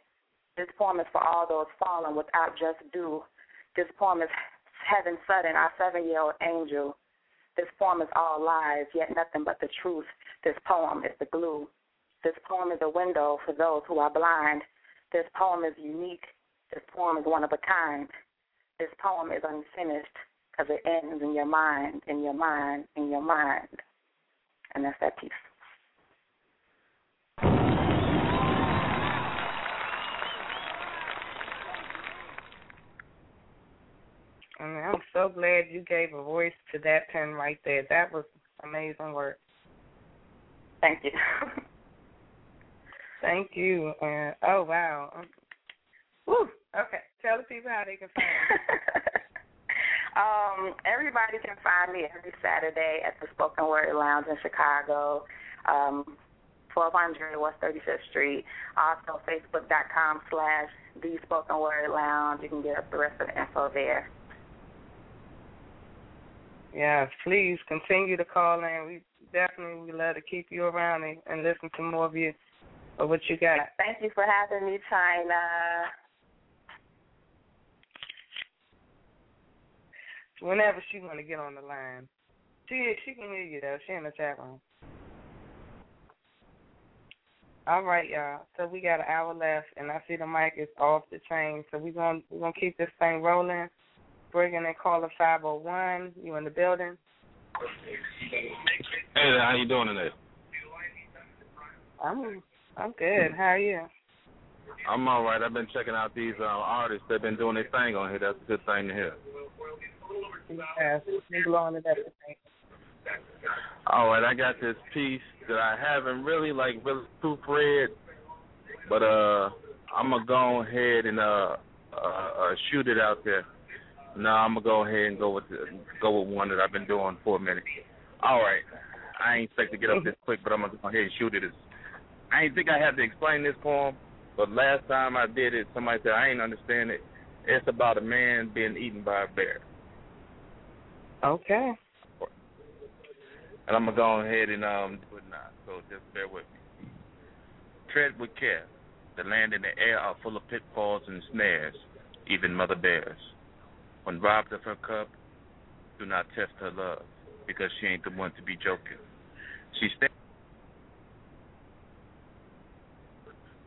This poem is for all those fallen without just due. This poem is heaven sudden, our seven-year-old angel. This poem is all lies, yet nothing but the truth. This poem is the glue. This poem is a window for those who are blind. This poem is unique. This poem is one of a kind. This poem is unfinished because it ends in your mind, in your mind, in your mind. And that's that piece. I mean, I'm so glad you gave a voice to that pen right there. That was amazing work. Thank you. Thank you. And oh, wow. Woo. Okay. Tell the people how they can find you. um, everybody can find me every Saturday at the Spoken Word Lounge in Chicago, um, twelve hundred West thirty-fifth Street. Also, facebook.com slash the Spoken Word Lounge. You can get up the rest of the info there. Yes, please continue to call in. We definitely would love to keep you around and, and listen to more of you. Or what you got? Thank you for having me, Chyna. Whenever she want to get on the line, she she can hear you though. She in the chat room. All right, y'all. So we got an hour left, and I see the mic is off the chain. So we gonna we gonna keep this thing rolling. Bring in caller five oh one. You in the building? Hey, how you doing today? I'm. I'm good. How are you? I'm all right. I've been checking out these uh, artists. They've been doing their thing on here. That's a good thing to hear. Yes, they're blowing it up. All right, I got this piece that I haven't really, like, really proofread, but uh, I'm going to go ahead and uh, uh, uh, shoot it out there. No, I'm gonna go ahead and go with the, go with one that I've been doing for a minute. All right, I ain't expect to get up this quick, but I'm gonna go ahead and shoot it. I ain't think I have to explain this poem, but last time I did it, somebody said I ain't understand it. It's about a man being eaten by a bear. Okay. And I'm gonna go ahead and um do it now. So just bear with me. Tread with care. The land and the air are full of pitfalls and snares, even mother bears. When robbed of her cup, do not test her love, because she ain't the one to be joking. She stands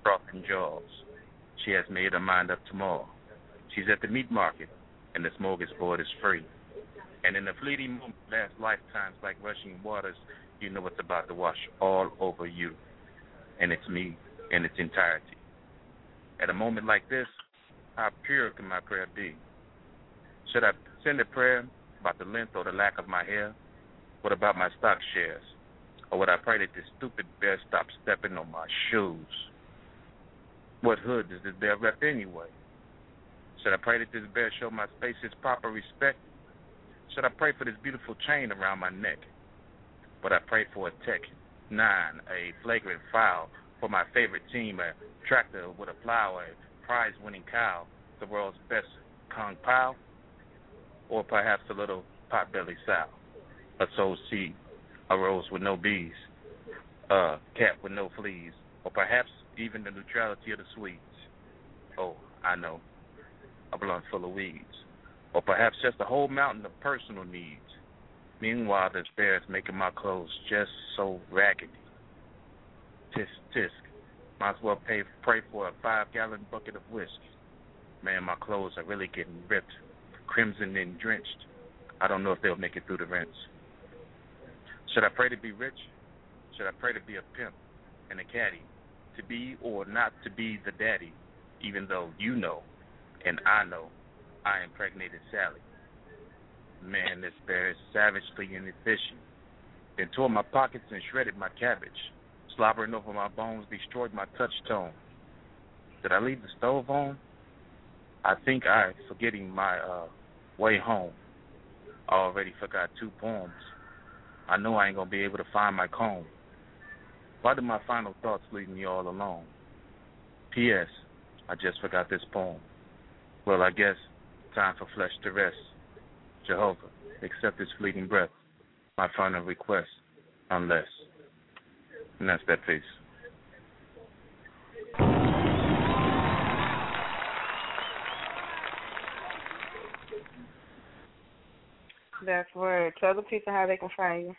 frothing jaws. She has made her mind up tomorrow. She's at the meat market, and the smorgasbord is free. And in a fleeting moment, last lifetimes like rushing waters, you know it's about to wash all over you, and it's me in its entirety. At a moment like this, how pure can my prayer be? Should I send a prayer about the length or the lack of my hair? What about my stock shares? Or would I pray that this stupid bear stop stepping on my shoes? What hood does this bear rep anyway? Should I pray that this bear show my space its proper respect? Should I pray for this beautiful chain around my neck? But I pray for a tech nine, a flagrant foul, for my favorite team, a tractor with a plow, a prize-winning cow, the world's best kung pao, or perhaps a little pot-bellied sow, a soul seed, a rose with no bees, a cat with no fleas, or perhaps even the neutrality of the Swedes. Oh, I know, a blunt full of weeds, or perhaps just a whole mountain of personal needs. Meanwhile, this bear is making my clothes just so raggedy. Tisk, tisk. Might as well pay, pray for a five-gallon bucket of whiskey. Man, my clothes are really getting ripped, crimson and drenched. I don't know if they'll make it through the rinse. Should I pray to be rich? Should I pray to be a pimp and a caddy? To be or not to be the daddy, even though you know and I know I impregnated Sally. Man, this bear is savagely inefficient. Then tore my pockets and shredded my cabbage. Slobbering over my bones, destroyed my touchstone. Did I leave the stove on? I think I, forgetting my uh, way home, I already forgot two poems. I know I ain't gonna be able to find my comb. Why did my final thoughts leave me all alone? P S I just forgot this poem. Well, I guess time for flesh to rest. Jehovah, accept this fleeting breath, my final request, unless. And that's that piece. That's word. Tell the people how they can find you.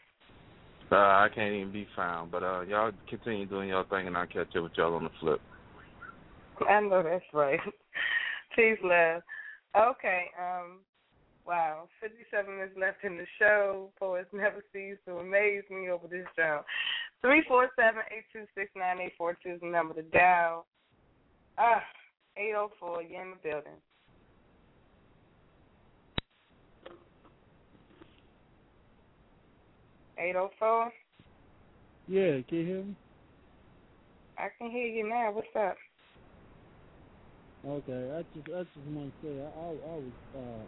Uh, I can't even be found, but uh, y'all continue doing your thing, and I'll catch up with y'all on the flip. I know that's right. Peace, love. Okay. Um. Wow, fifty-seven minutes left in the show. Poets never cease to amaze me over this show. three four seven, eight two six, nine eight four two is the number to dial. Ah, eight oh four, you're in the building. eight oh four? Yeah, can you hear me? I can hear you now. What's up? Okay, I just I just want to say I, I, I was... Uh,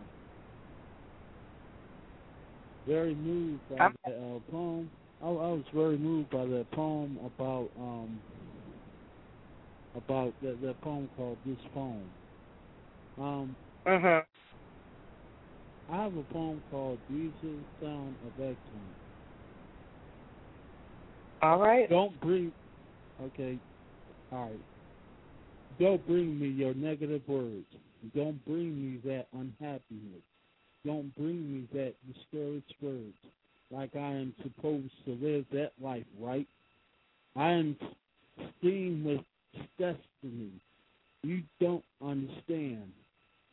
very moved by okay. that uh, poem. I, I was very moved by that poem about um about that, that poem called This Poem. Um, uh-huh. I have a poem called These Are the Sound of Excellence. All right. Don't bring. Okay. All right. Don't bring me your negative words. Don't bring me that unhappiness. Don't bring me that discouraged words, like I am supposed to live that life, right? I am steamed with destiny. You don't understand.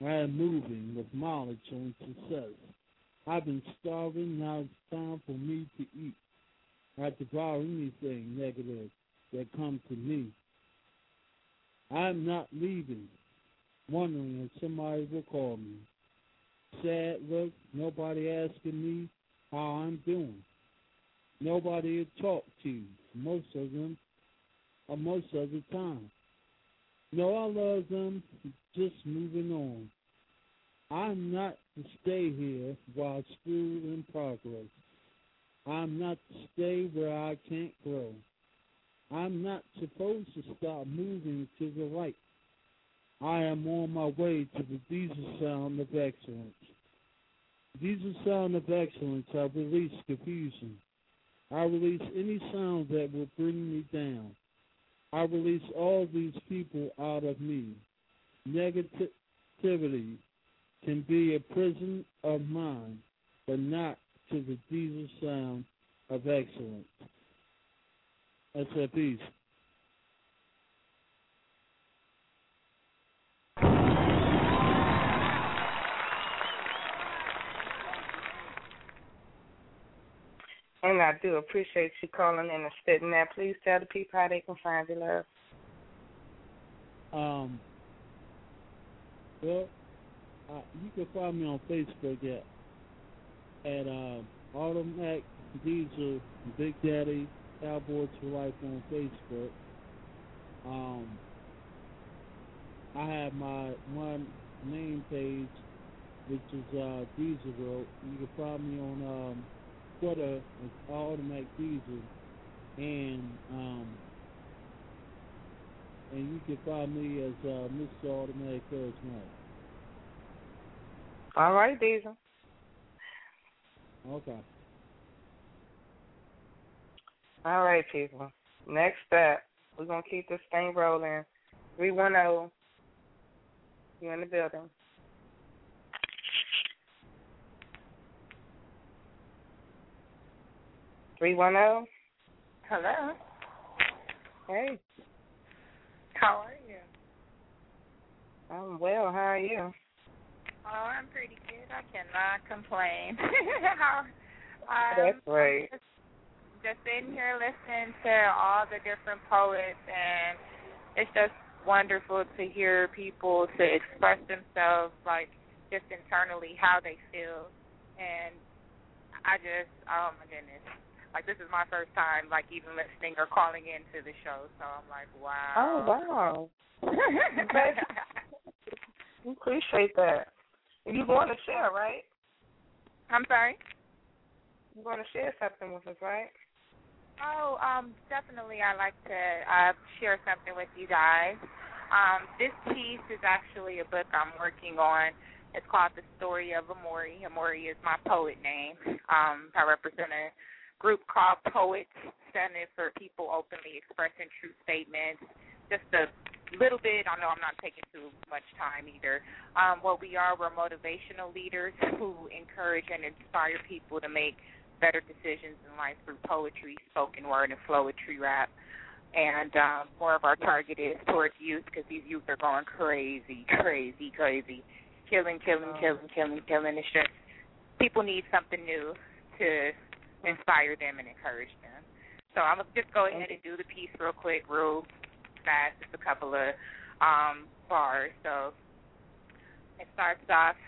I am moving with knowledge and success. I've been starving, now it's time for me to eat. I devour anything negative that comes to me. I'm not leaving, wondering if somebody will call me. Sad look, nobody asking me how I'm doing. Nobody will talk to you, most of them, or most of the time. No, I love them, just moving on. I'm not to stay here while school in progress. I'm not to stay where I can't grow. I'm not supposed to stop moving to the right. I am on my way to the diesel sound of excellence. Diesel sound of excellence, I release confusion. I release any sound that will bring me down. I release all these people out of me. Negativity can be a prison of mine, but not to the diesel sound of excellence. That's a piece. And I do appreciate you calling in and spitting that. Please tell the people how they can find you, love. Um, well, uh, you can find me on Facebook at at um, Automatic Diesel Big Daddy Cowboys for Life on Facebook. Um, I have my one main page, which is uh, Diesel World. You can find me on um. Twitter is Automatic Diesel, and um, and you can find me as uh, Mister Automatic Thursday Night. All right, Diesel. Okay. All right, people. Next up, we're gonna keep this thing rolling. Three one zero. You in the building? three one zero. Hello. Hey. How are you? I'm well. How are you? Oh, I'm pretty good. I cannot complain. um, That's great. Just, just sitting here listening to all the different poets, and it's just wonderful to hear people to express themselves, like, just internally how they feel. And I just, oh, my goodness. Like, this is my first time, like, even listening or calling into the show, so I'm like, wow. Oh, wow. I appreciate that. You're going to share, right? I'm sorry? You're going to share something with us, right? Oh, um, definitely I'd like to uh, share something with you guys. Um, this piece is actually a book I'm working on. It's called The Story of Amori. Amori is my poet name. Um, I represent a group called Poets, Center for People Openly Expressing True Statements. Just a little bit, I know I'm not taking too much time either. Um, what we are, we're motivational leaders who encourage and inspire people to make better decisions in life through poetry, spoken word, and flowetry rap. And um, more of our target is towards youth, because these youth are going crazy, crazy, crazy. Killing, killing, killing, killing, killing. It's just people need something new to inspire them and encourage them. So I'm going to just go ahead and do the piece real quick, real fast, just a couple of um, bars. So it starts off,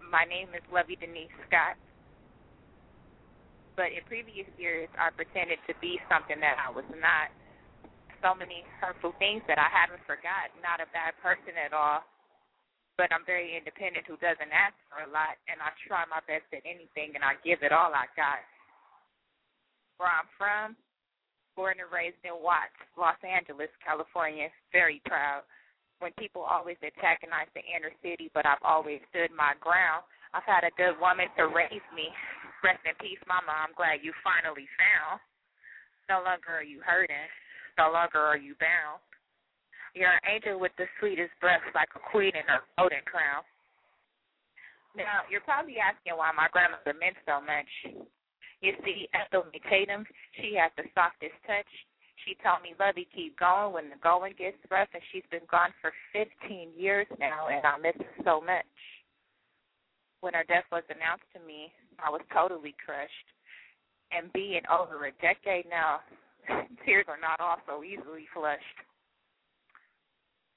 my name is Lovey Denise Scott, but in previous years I pretended to be something that I was not. So many hurtful things that I haven't forgotten, not a bad person at all, but I'm very independent who doesn't ask for a lot, and I try my best at anything, and I give it all I got. Where I'm from, born and raised in Watts, Los Angeles, California, very proud. When people always antagonize the inner city, but I've always stood my ground. I've had a good woman to raise me. Rest in peace, Mama. I'm glad you finally found. No longer are you hurting. No longer are you bound. You're an angel with the sweetest breath, like a queen in her golden crown. Now, you're probably asking why my grandmother meant so much. You see, Ethel McCatum, she has the softest touch. She told me, Lovey, keep going when the going gets rough, and she's been gone for fifteen years now, and I miss her so much. When her death was announced to me, I was totally crushed. And being over a decade now, tears are not all so easily flushed.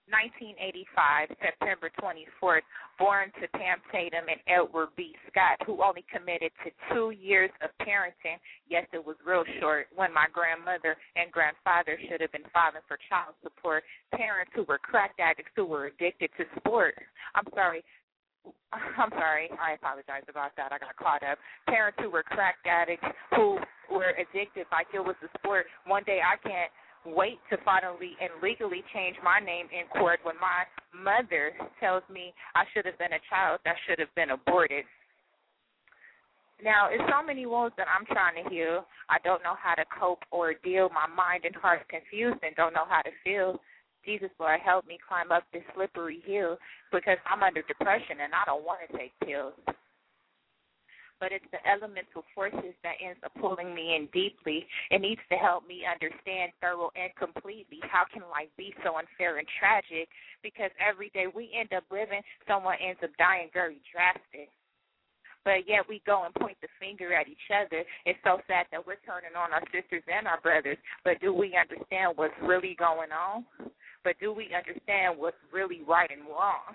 nineteen eighty-five, September twenty-fourth, born to Pam Tatum and Edward B. Scott, who only committed to two years of parenting. Yes, it was real short, when my grandmother and grandfather should have been filing for child support, parents who were crack addicts who were addicted to sport. I'm sorry, I'm sorry, I apologize about that. I got caught up. Parents who were crack addicts, who were addicted like it was a sport. One day I can't wait to finally and legally change my name in court when my mother tells me I should have been a child that should have been aborted. Now, it's so many wounds that I'm trying to heal. I don't know how to cope or deal. My mind and heart is confused and don't know how to feel. Jesus, Lord, help me climb up this slippery hill because I'm under depression and I don't want to take pills. But it's the elemental forces that ends up pulling me in deeply. It needs to help me understand thorough and completely how can life be so unfair and tragic, because every day we end up living, someone ends up dying very drastic. But yet we go and point the finger at each other. It's so sad that we're turning on our sisters and our brothers. But do we understand what's really going on? But do we understand what's really right and wrong?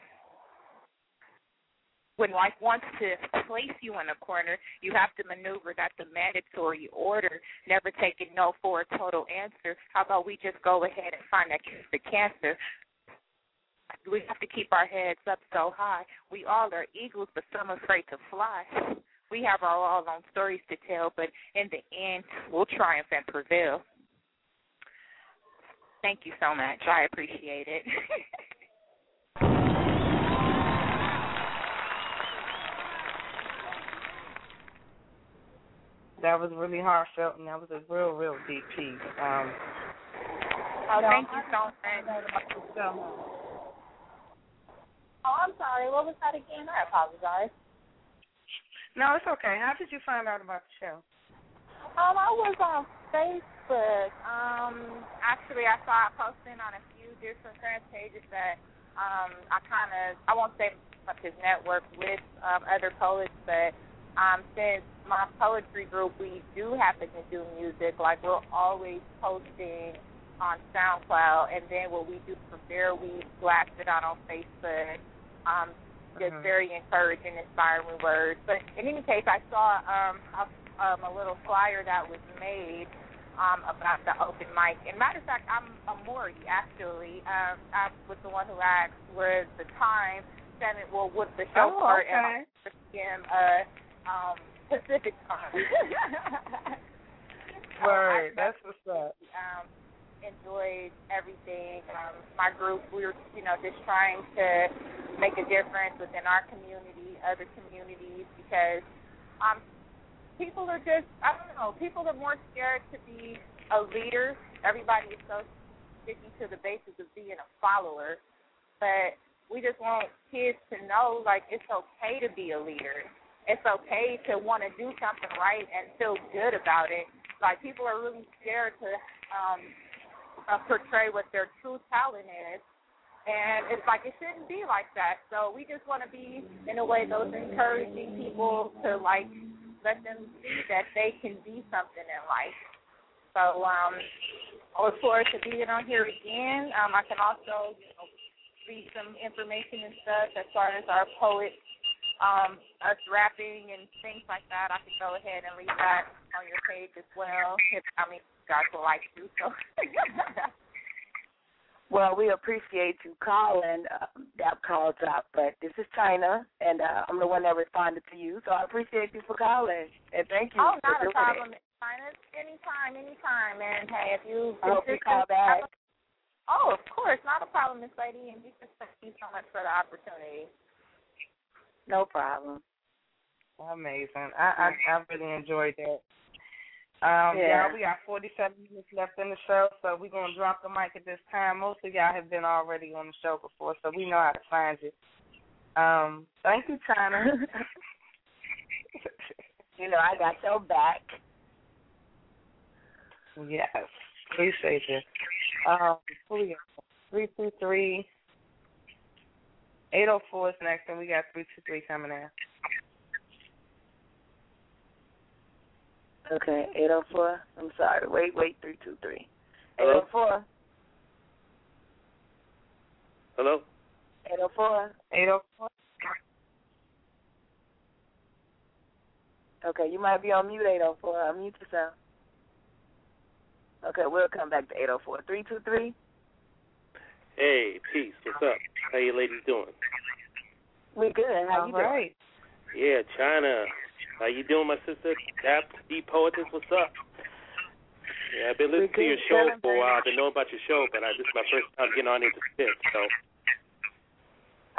When life wants to place you in a corner, you have to maneuver. That's a mandatory order. Never taking no for a total answer. How about we just go ahead and find that cure for cancer? We have to keep our heads up so high. We all are eagles, but some are afraid to fly. We have our all own stories to tell, but in the end, we'll triumph and prevail. Thank you so much. I appreciate it. That was really heartfelt, and that was a real, real deep piece. Um, oh, thank you so much. Oh, I'm sorry. What was that again? I apologize. No, it's okay. How did you find out about the show? Um, I was on Facebook. Um, actually, I saw it posting on a few different friends' pages that um, I kind of, I won't say his network with um, other poets, but um, since my poetry group, we do happen to do music. Like, we're always posting on SoundCloud, and then what we do from there, we blast it out on Facebook. Um, just mm-hmm. very encouraging, inspiring words. But in any case, I saw um, a, um, a little flyer that was made um, about the open mic. And matter of fact, I'm Amori, actually. Um, I was the one who asked, was the time, seven, well, what's the show oh, part okay. at p m. Uh, um, Pacific time? Word, um, that's what's up. Um, enjoyed everything. Um, my group, we were, you know, just trying to make a difference within our community, other communities, because um, people are just, I don't know, people are more scared to be a leader. Everybody is so sticking to the basis of being a follower, but we just want kids to know, like, it's okay to be a leader. It's okay to want to do something right and feel good about it. Like, people are really scared to um, Uh, portray what their true talent is, and it's like it shouldn't be like that. So we just want to be in a way those encouraging people to, like, let them see that they can be something in life. So um, I look forward to being on here again. Um, I can also, you know, read some information and stuff as far as our poets, um, us rapping and things like that. I can go ahead and leave that on your page as well. If, I mean, God will like you. So. Well, we appreciate you calling. Uh, that call dropped, but this is Chyna, and uh, I'm the one that responded to you. So I appreciate you for calling, and thank you. Oh, for not doing a problem, Chyna. Anytime, anytime, man. Hey, if you, I hope you call back. Oh, of course, not a problem, Miss Lady, and we just thank you so much for the opportunity. No problem. Amazing. I I, I really enjoyed that. Um, yeah. Y'all, we got forty-seven minutes left in the show, so we're going to drop the mic at this time. Most of y'all have been already on the show before, so we know how to find you. Um, thank you, Chyna. You know, I got your back. Yes, appreciate you. Um, three two three, eight oh four is next, and we got three two three coming in. Okay, eight oh four. I'm sorry. Wait, wait, three two three. eight oh four. Hello? eight oh four. eight oh four. Okay, you might be on mute, eight oh four. Unmute yourself. Okay, we'll come back to eight oh four. three two three. Hey, peace. What's up? How you ladies doing? We good. How you right. doing? Yeah, Chyna. How you doing, my sister? That the poetess, what's up? Yeah, I've been listening to your show for a while. I've been knowing about your show, but I, this is my first time getting on here to spit. So.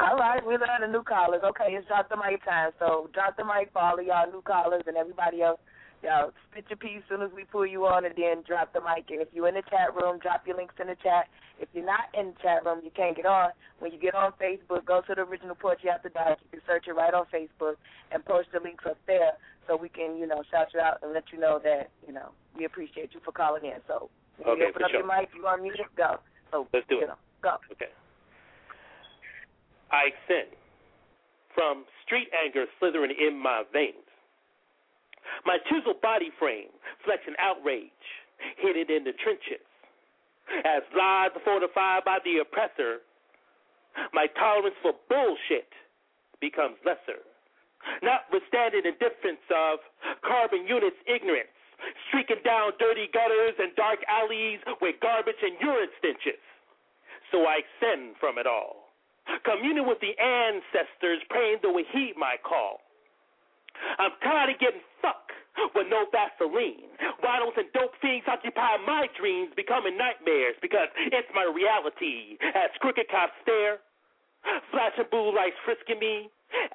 All right, we learned a new callers. Okay, it's drop the mic time. So drop the mic for all of y'all new callers and everybody else. Y'all spit your piece as soon as we pull you on, and then drop the mic. And if you're in the chat room, drop your links in the chat. If you're not in the chat room, you can't get on. When you get on Facebook, go to the original Poetry After Dark. You can search it right on Facebook and post the links up there so we can, you know, shout you out and let you know that, you know, we appreciate you for calling in. So you okay, open up sure. your mic, you on music, go. So, Let's do you it. Know, go. Okay. I extend from street anger slithering in my veins. My chiseled body frame flex an outrage hidden in the trenches. As lies fortified by the oppressor, my tolerance for bullshit becomes lesser. Notwithstanding the difference of carbon units ignorance, streaking down dirty gutters and dark alleys with garbage and urine stenches. So I extend from it all, communing with the ancestors, praying they would heed my call. I'm tired of getting fucked with no Vaseline. Waddles and dope fiends occupy my dreams, becoming nightmares because it's my reality. As crooked cops stare, flashing blue lights frisking me,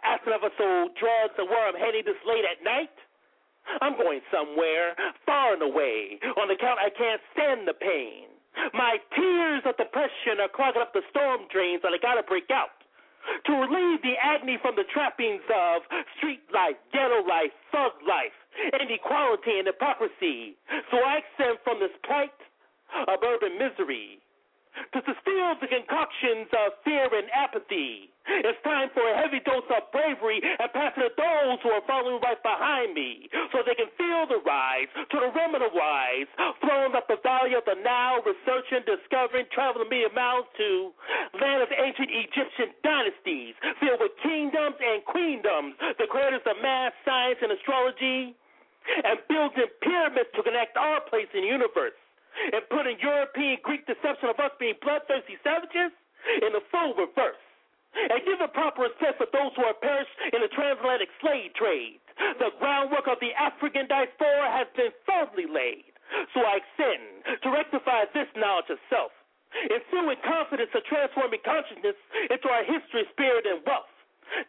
asking if I sold drugs and where I'm heading this late at night. I'm going somewhere far and away on account I can't stand the pain. My tears of depression are clogging up the storm drains and I gotta break out. To relieve the agony from the trappings of street life, ghetto life, thug life, inequality and hypocrisy. So I extend from this plight of urban misery to distill the concoctions of fear and apathy. It's time for a heavy dose of bravery and pass it to those who are following right behind me so they can feel the rise to the realm of the wise, flowing up the valley of the now, researching, discovering, traveling a million miles to land of ancient Egyptian dynasties, filled with kingdoms and queendoms, the creators of math, science, and astrology, and building pyramids to connect our place in the universe. And putting European Greek deception of us being bloodthirsty savages in the full reverse. And give a proper respect for those who are perished in the transatlantic slave trade. The groundwork of the African diaspora has been firmly laid. So I extend to rectify this knowledge of self. Instill with confidence a transforming consciousness into our history, spirit, and wealth.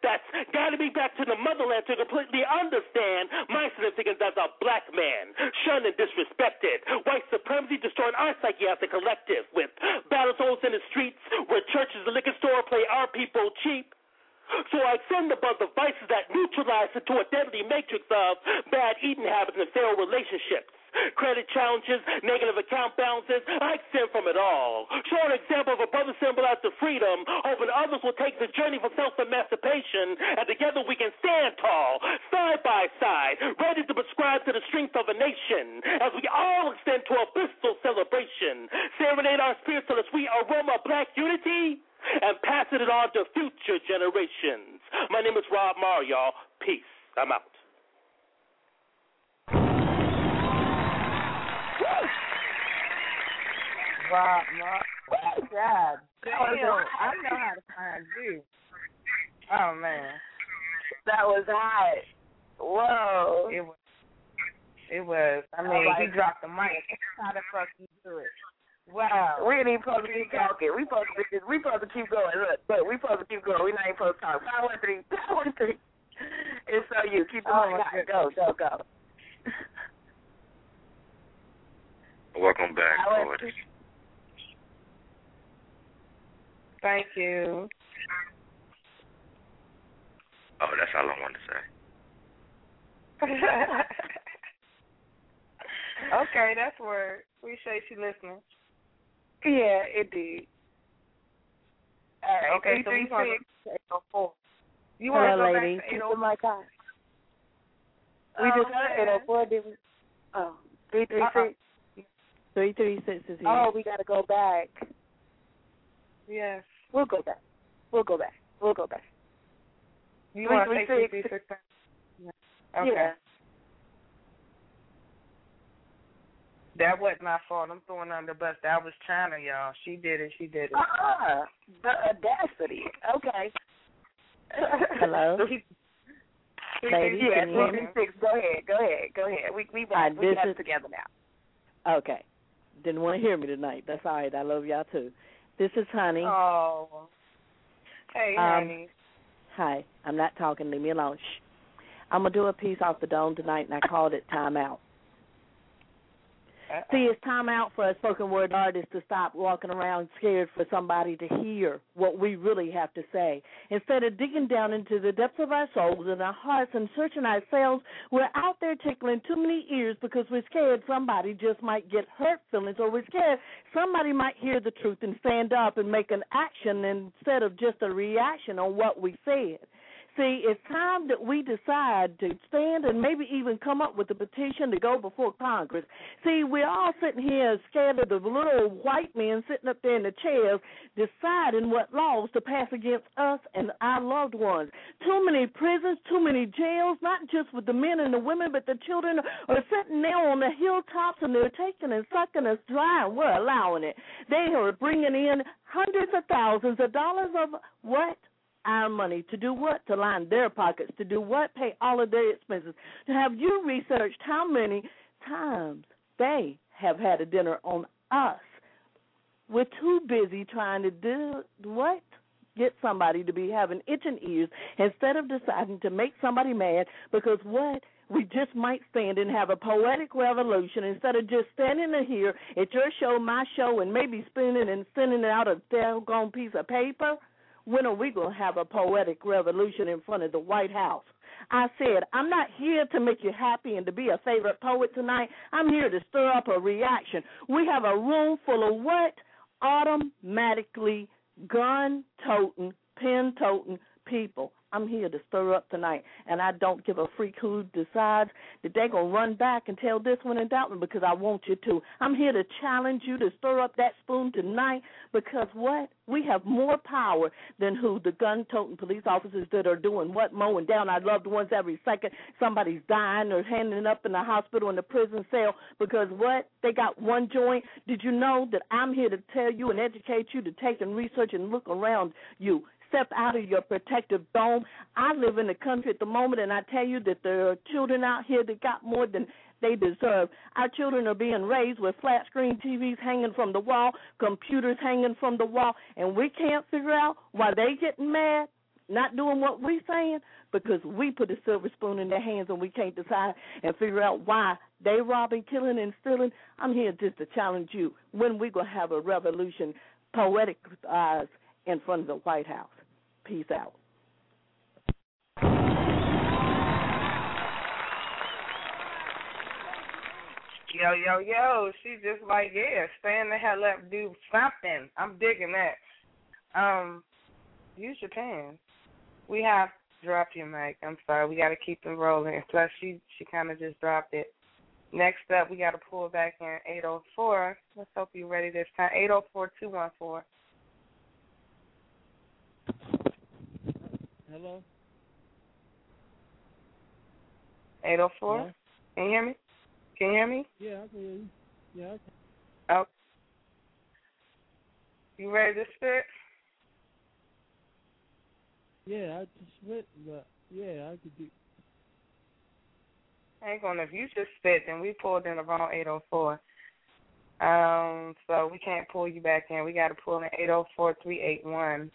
That's guided me back to the motherland to completely understand my significance as a black man, shunned and disrespected. White supremacy destroying our psychiatric collective with battle zones in the streets where churches and liquor stores play our people cheap. So I extend above the vices that neutralize into a deadly matrix of bad eating habits and failed relationships. Credit challenges, negative account balances, I extend from it all. Show an example of a brother symbolized the freedom, hoping others will take the journey for self-emancipation, and together we can stand tall, side by side, ready to prescribe to the strength of a nation, as we all extend to a blissful celebration, serenade our spirits to the sweet aroma of black unity, and passing it on to future generations. My name is Rob Mar, y'all. Peace. I'm out. Rob Mar. Oh, God. Damn. I know how to find you. Oh, man. That was hot. Whoa. It was. It was. I mean, oh, he dropped the mic. How the fuck you do it? Wow. We ain't even supposed to keep talking. We supposed to, we supposed to keep going. Look, look, we supposed to keep going. We not even supposed to talk. five one three. five one three. It's so you. Keep the mic hot. Go, go, go. Welcome back, Lord. Thank you. Oh, that's all I wanted to say. Okay, that's word. Appreciate you listening. Yeah, it did. All right, okay, so we want to eight oh four. You want to go back to eight oh four? Oh, my God. We just went eight oh four, didn't we? Oh, three three six. three three six is here. Oh, we got to go back. Yes. We'll go back. We'll go back. We'll go back. You want to take three three six? Okay. Yeah. That wasn't my fault. I'm throwing under the bus. That was Chyna, y'all. She did it. She did it. Uh-uh. The audacity. Okay. Hello? three, three, Ladies, yeah, can you hear me? Six. Go ahead, go ahead, go ahead. We we, right, we have is, it together now. Okay. Didn't want to hear me tonight. That's all right. I love y'all, too. This is Honey. Oh. Hey, um, Honey. Hi. I'm not talking. Leave me alone. Shh. I'm going to do a piece off the dome tonight, and I called it Time Out. Uh-uh. See, it's time out for a spoken word artist to stop walking around scared for somebody to hear what we really have to say. Instead of digging down into the depths of our souls and our hearts and searching ourselves, we're out there tickling too many ears because we're scared somebody just might get hurt feelings, or we're scared somebody might hear the truth and stand up and make an action instead of just a reaction on what we said. See, it's time that we decide to stand and maybe even come up with a petition to go before Congress. See, we're all sitting here scared of the little white men sitting up there in the chairs deciding what laws to pass against us and our loved ones. Too many prisons, too many jails, not just with the men and the women, but the children are sitting there on the hilltops and they're taking and sucking us dry, and we're allowing it. They are bringing in hundreds of thousands of dollars of what? Our money, to do what? To line their pockets, to do what? Pay all of their expenses. To have you researched how many times they have had a dinner on us. We're too busy trying to do what? Get somebody to be having itching ears instead of deciding to make somebody mad because what? We just might stand and have a poetic revolution instead of just standing here at your show, my show, and maybe spinning and sending out a doggone piece of paper. When are we going to have a poetic revolution in front of the White House? I said, I'm not here to make you happy and to be a favorite poet tonight. I'm here to stir up a reaction. We have a room full of what? Automatically gun-toting, pen-toting people. I'm here to stir up tonight, and I don't give a freak who decides that they're going to run back and tell this one and that one because I want you to. I'm here to challenge you to stir up that spoon tonight because what? We have more power than who? The gun-toting police officers that are doing what? Mowing down our loved ones every second. Somebody's dying or handing up in the hospital in the prison cell because what? They got one joint. Did you know that I'm here to tell you and educate you to take and research and look around you? Step out of your protective dome. I live in the country at the moment, and I tell you that there are children out here that got more than they deserve. Our children are being raised with flat-screen T Vs hanging from the wall, computers hanging from the wall, and we can't figure out why they getting mad, not doing what we're saying, because we put a silver spoon in their hands and we can't decide and figure out why they robbing, killing, and stealing. I'm here just to challenge you when we're going to have a revolution, poetic eyes, in front of the White House. Peace out. Yo, yo, yo. She's just like, yeah, stand the hell up, do something. I'm digging that. Um, use your pen. We have drop your mic. I'm sorry. We got to keep them rolling. Plus, she, she kind of just dropped it. Next up, we got to pull back in eight oh four. Let's hope you're ready this time. eight oh four, two one four. Hello? eight oh four? Yeah. Can you hear me? Can you hear me? Yeah, I can hear you. Yeah, I can. Oh. You ready to spit? Yeah, I just spit, but yeah, I could do. Hang on, if you just spit, then we pulled in around eight oh four. Um, so we can't pull you back in. We got to pull in eight oh four, three eight one.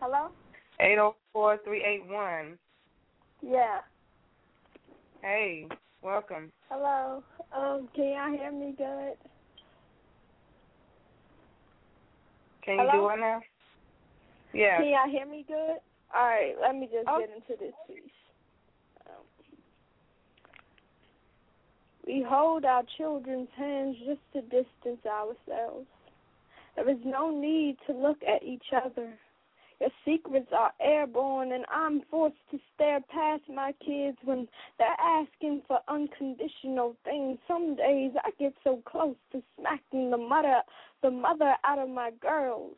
Hello? eight oh four, three eight one. Yeah. Hey, welcome. Hello. Um, can y'all hear me good? Can Hello? You do it now? Yeah. Can y'all hear me good? All right, let me just oh. get into this piece. Um, we hold our children's hands just to distance ourselves. There is no need to look at each other. Your secrets are airborne, and I'm forced to stare past my kids when they're asking for unconditional things. Some days I get so close to smacking the mother, the mother out of my girls.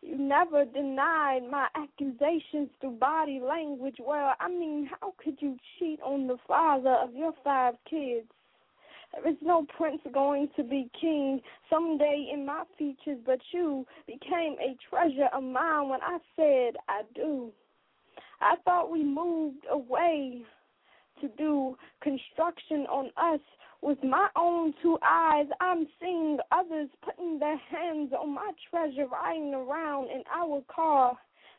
You never denied my accusations through body language. Well, I mean, how could you cheat on the father of your five kids? There is no prince going to be king someday in my features, but you became a treasure of mine when I said I do. I thought we moved away to do construction on us. With my own two eyes, I'm seeing others putting their hands on my treasure, riding around in our car.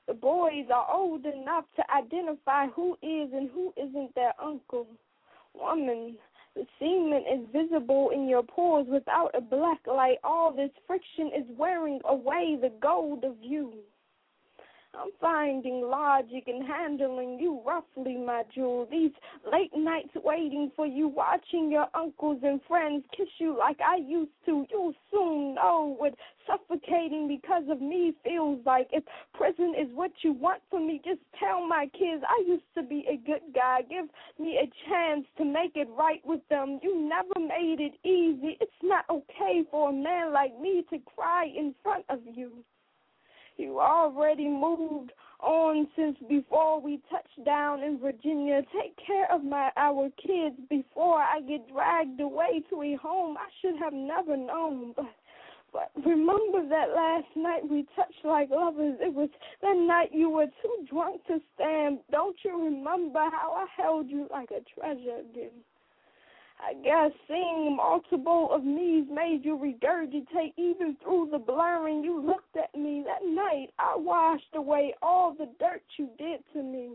The boys are old enough to identify who is and who isn't their uncle. Woman, the semen is visible in your pores without a black light. All this friction is wearing away the gold of you. I'm finding logic in handling you roughly, my jewel. These late nights waiting for you, watching your uncles and friends kiss you like I used to. You'll soon know what suffocating because of me feels like. If prison is what you want from me, just tell my kids I used to be a good guy. Give me a chance to make it right with them. You never made it easy. It's not okay for a man like me to cry in front of you. You already moved on since before we touched down in Virginia. Take care of my our kids before I get dragged away to a home I should have never known. But, but remember that last night we touched like lovers. It was that night you were too drunk to stand. Don't you remember how I held you like a treasure again? I guess seeing multiple of me's made you regurgitate even through the blurring. You looked at me that night. I washed away all the dirt you did to me.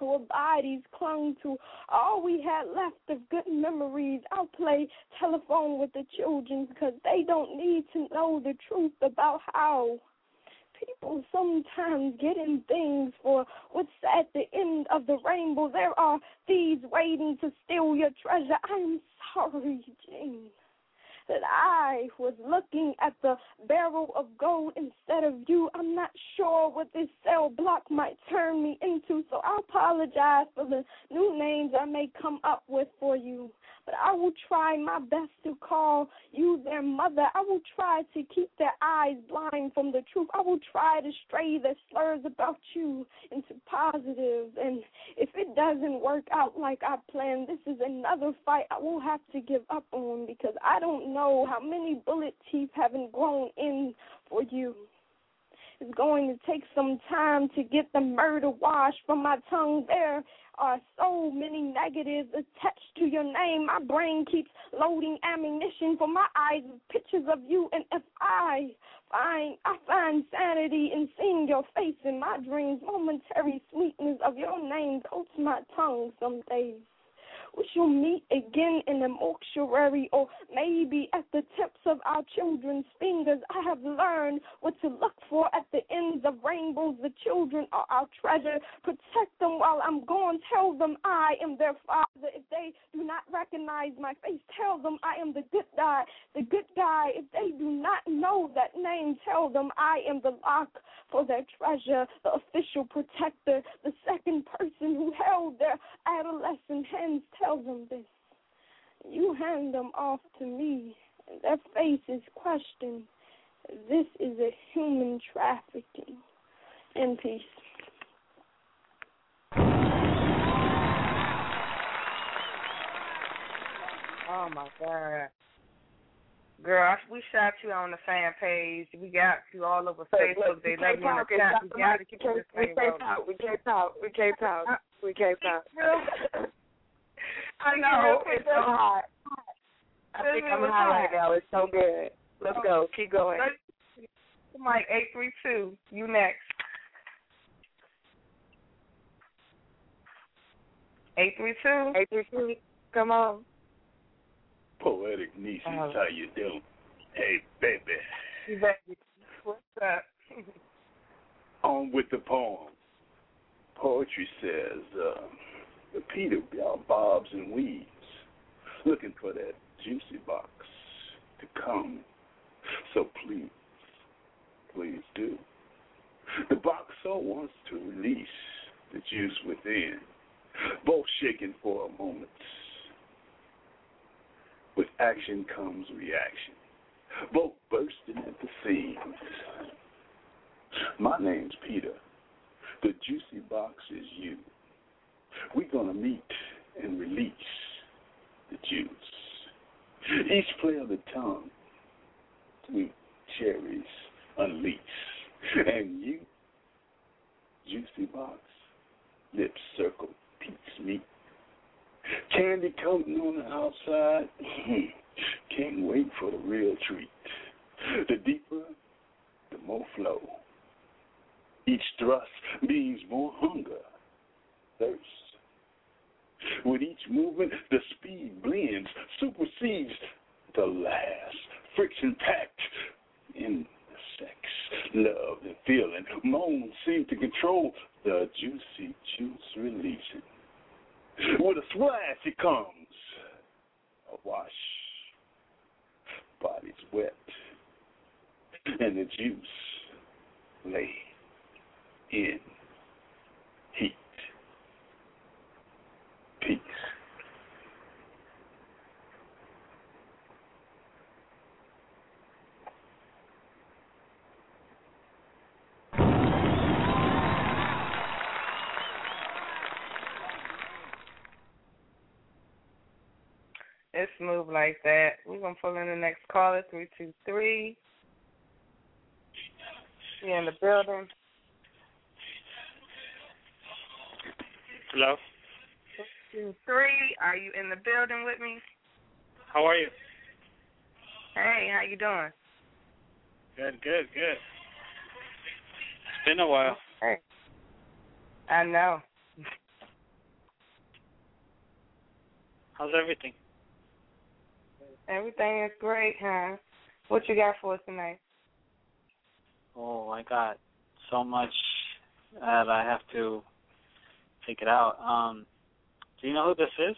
Our bodies clung to all we had left of good memories. I'll play telephone with the children because they don't need to know the truth about how people sometimes getting things for what's at the end of the rainbow. There are thieves waiting to steal your treasure. I'm sorry, Jane, that I was looking at the barrel of gold instead of you. I'm not sure what this cell block might turn me into, so I apologize for the new names I may come up with for you. But I will try my best to call you their mother. I will try to keep their eyes blind from the truth. I will try to stray their slurs about you into positives. And if it doesn't work out like I planned, this is another fight I will have to give up on because I don't know how many bullet teeth haven't grown in for you. It's going to take some time to get the murder washed from my tongue. There are so many negatives attached to your name. My brain keeps loading ammunition for my eyes with pictures of you. And if I find, I find sanity in seeing your face in my dreams, momentary sweetness of your name coats my tongue some days. We shall meet again in the mortuary or maybe at the tips of our children's fingers. I have learned what to look for at the ends of rainbows. The children are our treasure. Protect them while I'm gone. Tell them I am their father. If they do not recognize my face, tell them I am the good guy. The good guy, if they do not know that name, tell them I am the lock for their treasure, the official protector, the second person who held their adolescent hands. Tell them this. You hand them off to me, and their face is questioned. This is a human trafficking. In peace. Oh, my God. Girl, we shot you on the fan page. We got you all over Facebook. They love you on the chat. We got to keep this thing going. We can't talk. We can't talk. We can't talk. I know. It's so hot. I think I'm hot right now. It's so good. Let's go. Keep going. Mike, eight three two, you next. eight three two? eight three two, come on. Poetic nieces, uh-huh. How you doing? Hey, baby. Baby, what's up? On with the poem. Poetry says, uh, repeated bobs and weeds, looking for that juicy box to come. So please, please do. The box so wants to release the juice within, both shaken for a moment. With action comes reaction, both bursting at the seams. My name's Peter. The juicy box is you. We're going to meet and release the juice. Each play of the tongue two cherries unleash, and you, juicy box, lips circle, peach meat, candy coating on the outside. Can't wait for the real treat. The deeper, the more flow. Each thrust means more hunger, thirst. With each movement, the speed blends, supersedes the last. Friction-packed in the sex, love and feeling. Moans seem to control the juicy juice releasing. With a splash, it comes. A wash. Body's wet. And the juice lay in heat. Peace. It's moved like that. We're going to pull in the next caller, three two three. You're in the building. Hello? two three, are you in the building with me? How are you? Hey, how you doing? Good, good, good. It's been a while. Hey. I know. How's everything? Everything is great, huh? What you got for us tonight? Oh, I got so much that I have to take it out. Um, do you know who this is?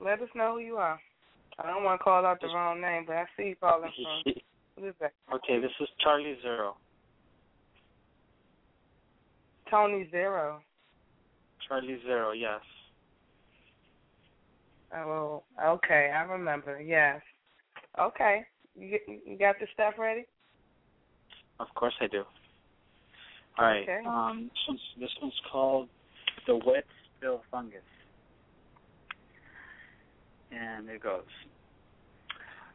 Let us know who you are. I don't want to call out the wrong name, but I see you calling from. Who is that? Okay, this is Charlie Zero. Tony Zero. Charlie Zero, yes. Oh, okay, I remember, yes. Okay, you, you got the stuff ready? Of course I do. All right, okay. um, this, one's, this one's called The Wet Spill Fungus. And it goes.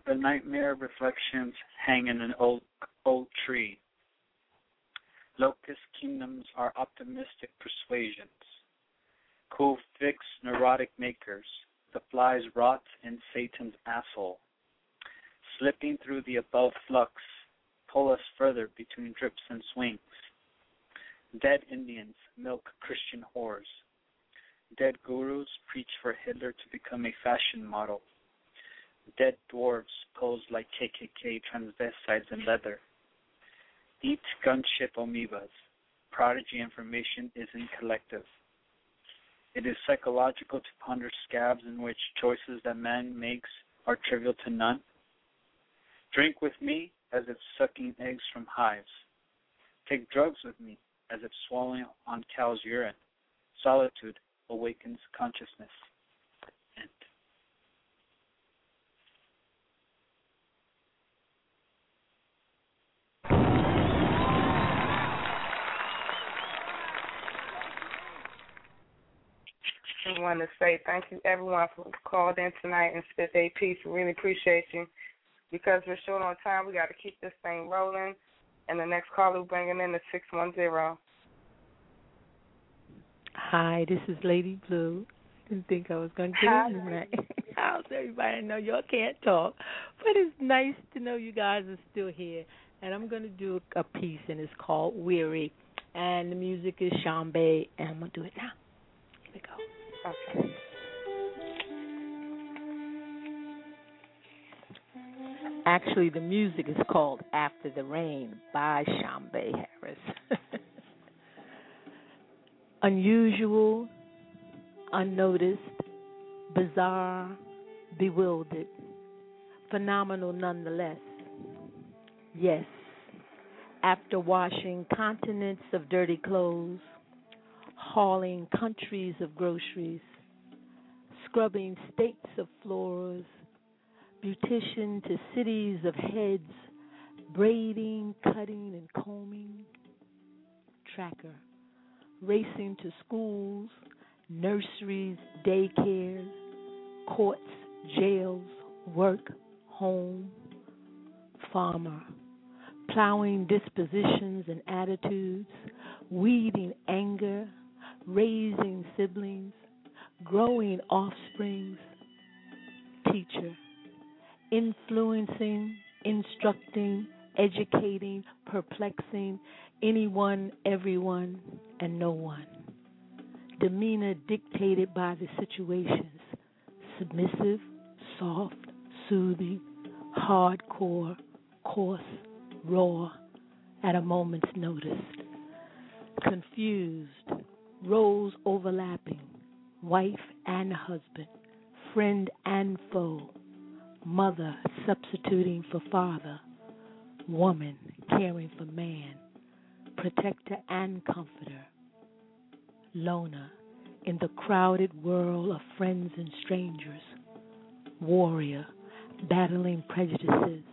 The nightmare reflections hang in an old, old tree. Locust kingdoms are optimistic persuasions. Cool, fixed, neurotic makers. The flies rot in Satan's asshole. Slipping through the above flux, pull us further between drips and swings. Dead Indians milk Christian whores. Dead gurus preach for Hitler to become a fashion model. Dead dwarves pose like K K K transvestites in leather. Eat gunship amoebas. Prodigy information isn't collective. It is psychological to ponder scabs in which choices that man makes are trivial to none. Drink with me as if sucking eggs from hives. Take drugs with me as if swallowing on cow's urine. Solitude awakens consciousness. End. I want to say thank you, everyone, for called in tonight and spit their piece. We really appreciate you. Because we're short on time, we got to keep this thing rolling. And the next caller we're bringing in is six one zero. Hi, this is Lady Blue. I didn't think I was going to get Hi. in tonight. How's everybody? I know y'all can't talk, but it's nice to know you guys are still here. And I'm going to do a piece, and it's called Weary. And the music is Shambe, and I'm going to do it now. Here we go. Okay. Actually, the music is called After the Rain by Shambe Harris. Unusual, unnoticed, bizarre, bewildered, phenomenal nonetheless. Yes, after washing continents of dirty clothes, hauling countries of groceries, scrubbing states of floors, beautician to cities of heads, braiding, cutting, and combing, tracker, racing to schools, nurseries, daycares, courts, jails, work, home, farmer, plowing dispositions and attitudes, weeding anger, raising siblings, growing offsprings, teacher, influencing, instructing, educating, perplexing, anyone, everyone, and no one. Demeanor dictated by the situations, submissive, soft, soothing, hardcore, coarse, raw, at a moment's notice. Confused, roles overlapping, wife and husband, friend and foe, mother substituting for father, woman caring for man, protector and comforter, loner in the crowded world of friends and strangers, warrior battling prejudices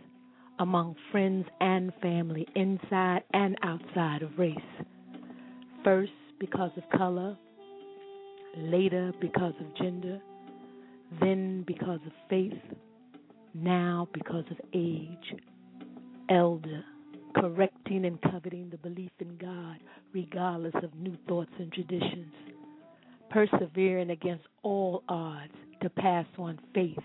among friends and family inside and outside of race, first because of color, later because of gender, then because of faith, now because of age, elder, correcting and coveting the belief in God regardless of new thoughts and traditions, persevering against all odds to pass on faith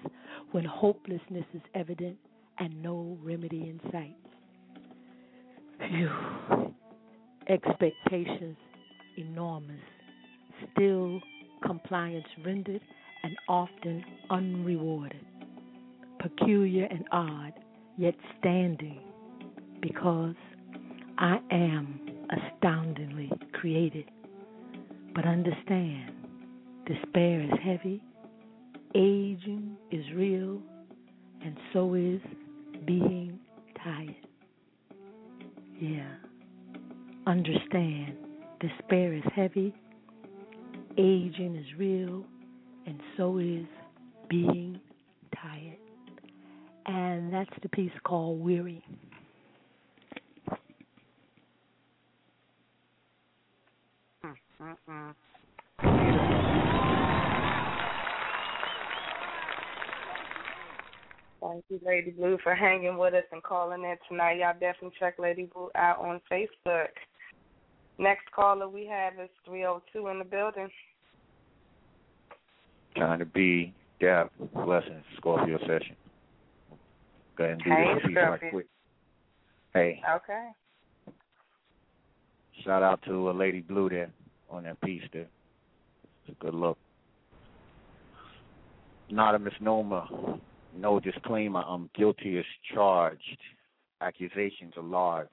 when hopelessness is evident and no remedy in sight. Phew. Expectations enormous, still compliance rendered and often unrewarded, peculiar and odd, yet standing, because I am astoundingly created. But understand, despair is heavy, aging is real, and so is being tired. Yeah, understand, despair is heavy, aging is real, and so is being tired. And that's the piece called Weary. Mm-mm. Thank you, Lady Blue, for hanging with us and calling in tonight. Y'all definitely check Lady Blue out on Facebook. Next caller we have is three oh two in the building. Trying to be Gap, Blessings, Scorpio Session. Go ahead and do hey, this piece right quick. Hey. Okay. Shout out to uh, Lady Blue there on that piece there. It's a good look. Not a misnomer. No disclaimer. I'm guilty as charged. Accusations are large.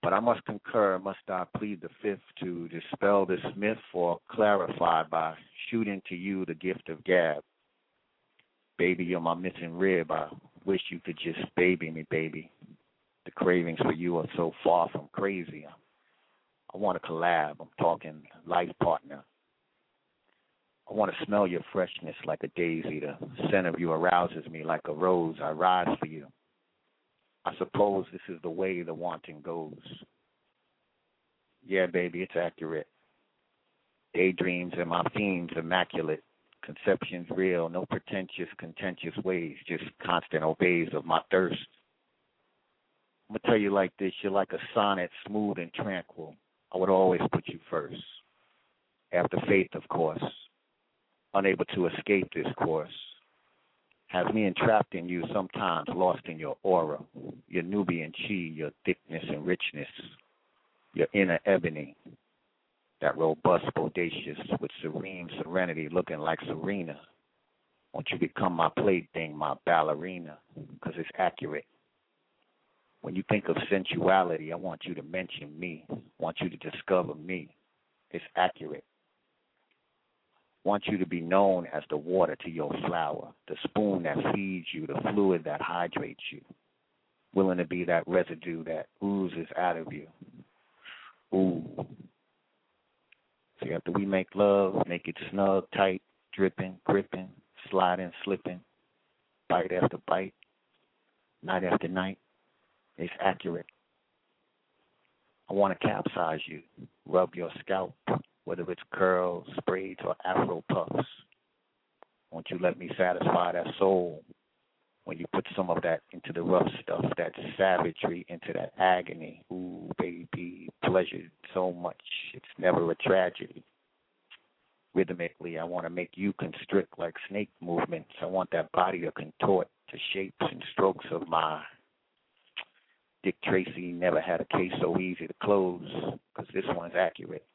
But I must concur, must I plead the fifth to dispel this myth or clarify by shooting to you the gift of gab. Baby, you're my missing rib. I wish you could just baby me, baby. The cravings for you are so far from crazy. I want to collab. I'm talking life partner. I want to smell your freshness like a daisy. The scent of you arouses me like a rose. I rise for you. I suppose this is the way the wanting goes. Yeah, baby, it's accurate. Daydreams and my themes immaculate. Conceptions real, no pretentious, contentious ways, just constant obeys of my thirst. I'm going to tell you like this, you're like a sonnet, smooth and tranquil. I would always put you first. After faith, of course, unable to escape this course. Has me entrapped in you sometimes, lost in your aura, your Nubian chi, your thickness and richness, your inner ebony. That robust, bodacious, with serene serenity, looking like Serena. Won't you become my plaything, my ballerina? Because it's accurate. When you think of sensuality, I want you to mention me. I want you to discover me. It's accurate. I want you to be known as the water to your flower, the spoon that feeds you, the fluid that hydrates you. Willing to be that residue that oozes out of you. Ooh. See, after we make love, make it snug, tight, dripping, gripping, sliding, slipping, bite after bite, night after night, it's accurate. I want to capsize you, rub your scalp, whether it's curls, braids, or afro puffs. Won't you let me satisfy that soul? When you put some of that into the rough stuff, that savagery, into that agony. Ooh, baby, pleasure so much. It's never a tragedy. Rhythmically, I want to make you constrict like snake movements. I want that body to contort to shapes and strokes of my. Dick Tracy never had a case so easy to close, because this one's accurate.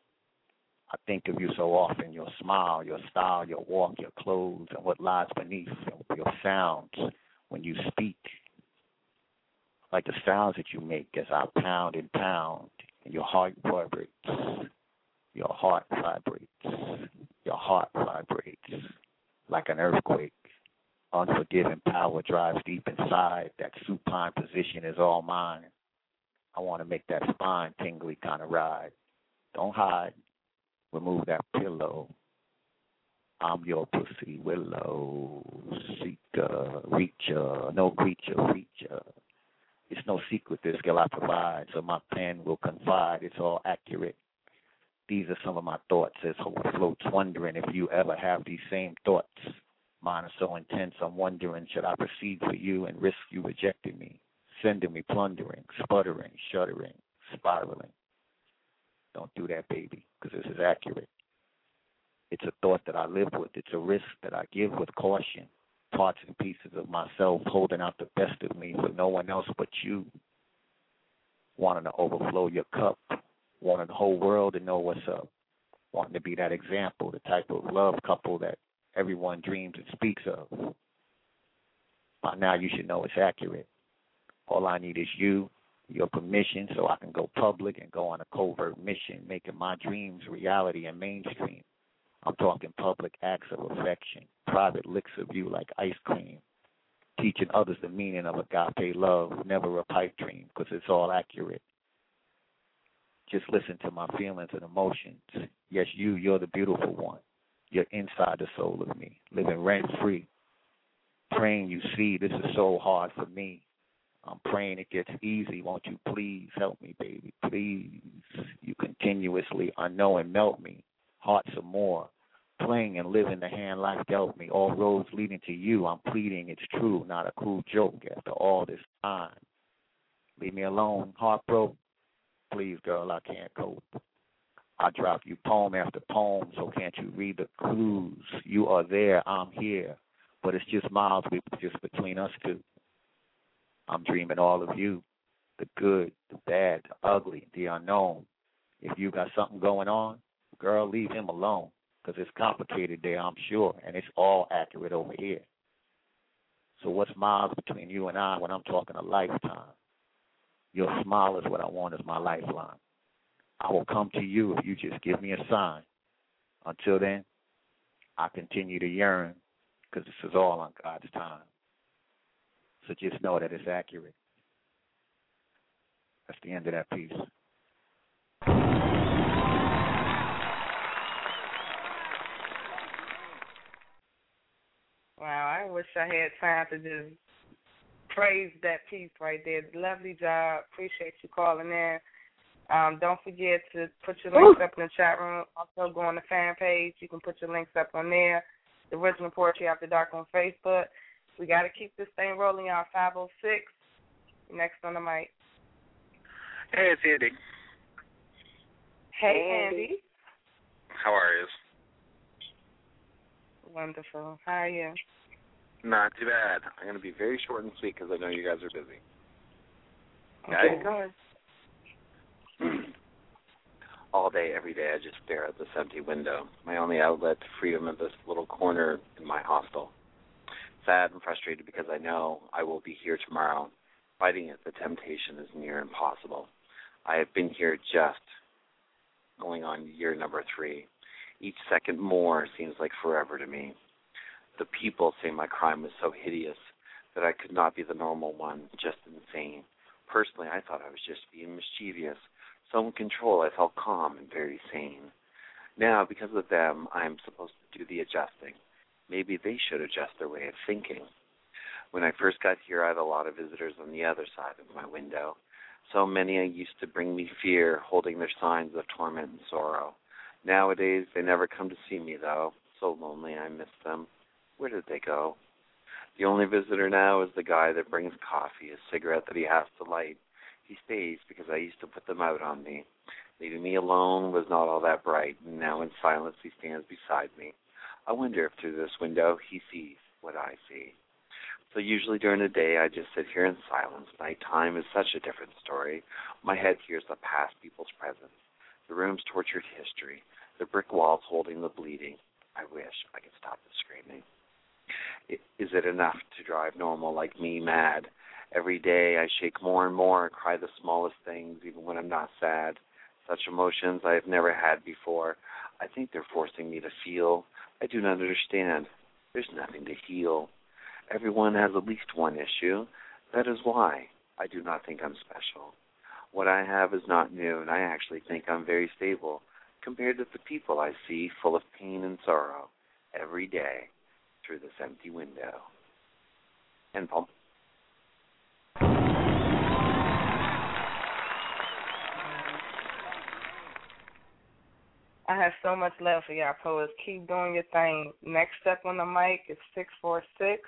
I think of you so often, your smile, your style, your walk, your clothes, and what lies beneath, your sounds when you speak. Like the sounds that you make as I pound and pound, and your heart vibrates. Your heart vibrates. Your heart vibrates like an earthquake. Unforgiving power drives deep inside. That supine position is all mine. I want to make that spine tingly kind of ride. Don't hide. Remove that pillow. I'm your pussy willow, seeker, reacher, no creature, feature. It's no secret this girl I provide, so my pen will confide. It's all accurate. These are some of my thoughts as hope floats, wondering if you ever have these same thoughts. Mine are so intense, I'm wondering, should I proceed for you and risk you rejecting me, sending me plundering, sputtering, shuddering, spiraling? Don't do that, baby, because this is accurate. It's a thought that I live with. It's a risk that I give with caution. Parts and pieces of myself holding out the best of me for no one else but you. Wanting to overflow your cup. Wanting the whole world to know what's up. Wanting to be that example, the type of love couple that everyone dreams and speaks of. By now you should know it's accurate. All I need is you. Your permission so I can go public and go on a covert mission, making my dreams reality and mainstream. I'm talking public acts of affection, private licks of you like ice cream, teaching others the meaning of agape love, never a pipe dream, because it's all accurate. Just listen to my feelings and emotions. Yes, you, you're the beautiful one. You're inside the soul of me, living rent-free. Praying you see, this is so hard for me. I'm praying it gets easy. Won't you please help me, baby, please? You continuously unknowing melt me. Hearts are more. Playing and living the hand life dealt me. All roads leading to you. I'm pleading it's true, not a cool joke after all this time. Leave me alone, heartbroken. Please, girl, I can't cope. I drop you poem after poem, so can't you read the clues? You are there, I'm here. But it's just miles we just between us two. I'm dreaming all of you, the good, the bad, the ugly, the unknown. If you got something going on, girl, leave him alone, because it's complicated there, I'm sure, and it's all accurate over here. So what's miles between you and I when I'm talking a lifetime? Your smile is what I want as my lifeline. I will come to you if you just give me a sign. Until then, I continue to yearn, because this is all on God's time. So just know that it's accurate. That's the end of that piece. Wow, I wish I had time to just praise that piece right there. Lovely job. Appreciate you calling in. Um, don't forget to put your links Ooh. up in the chat room. Also go on the fan page. You can put your links up on there. The Original Poetry After Dark on Facebook. We got to keep this thing rolling, y'all. five oh six, next on the mic. Hey, it's Andy. Hey, Andy. Andy. How are you? Wonderful. How are you? Not too bad. I'm going to be very short and sweet because I know you guys are busy. Okay, okay. Go ahead. All day, every day, I just stare at this empty window. My only outlet to freedom of this little corner in my hostel. Sad and frustrated because I know I will be here tomorrow. Fighting it, the temptation is near impossible. I have been here just going on year number three. Each second more seems like forever to me. The people say my crime was so hideous that I could not be the normal one, just insane. Personally, I thought I was just being mischievous. So in control, I felt calm and very sane. Now, because of them, I am supposed to do the adjusting. Maybe they should adjust their way of thinking. When I first got here, I had a lot of visitors on the other side of my window. So many I used to bring me fear, holding their signs of torment and sorrow. Nowadays, they never come to see me, though. So lonely, I miss them. Where did they go? The only visitor now is the guy that brings coffee, a cigarette that he has to light. He stays because I used to put them out on me. Leaving me alone was not all that bright, and now in silence he stands beside me. I wonder if through this window he sees what I see. So usually during the day I just sit here in silence. Nighttime is such a different story. My head hears the past people's presence, the room's tortured history, the brick walls holding the bleeding. I wish I could stop the screaming. Is it enough to drive normal like me mad? Every day I shake more and more and cry the smallest things, even when I'm not sad. Such emotions I have never had before. I think they're forcing me to feel. I do not understand. There's nothing to heal. Everyone has at least one issue. That is why I do not think I'm special. What I have is not new, and I actually think I'm very stable compared to the people I see full of pain and sorrow every day through this empty window. And Paul. I have so much love for y'all poets. Keep doing your thing. Next step on the mic is six four six.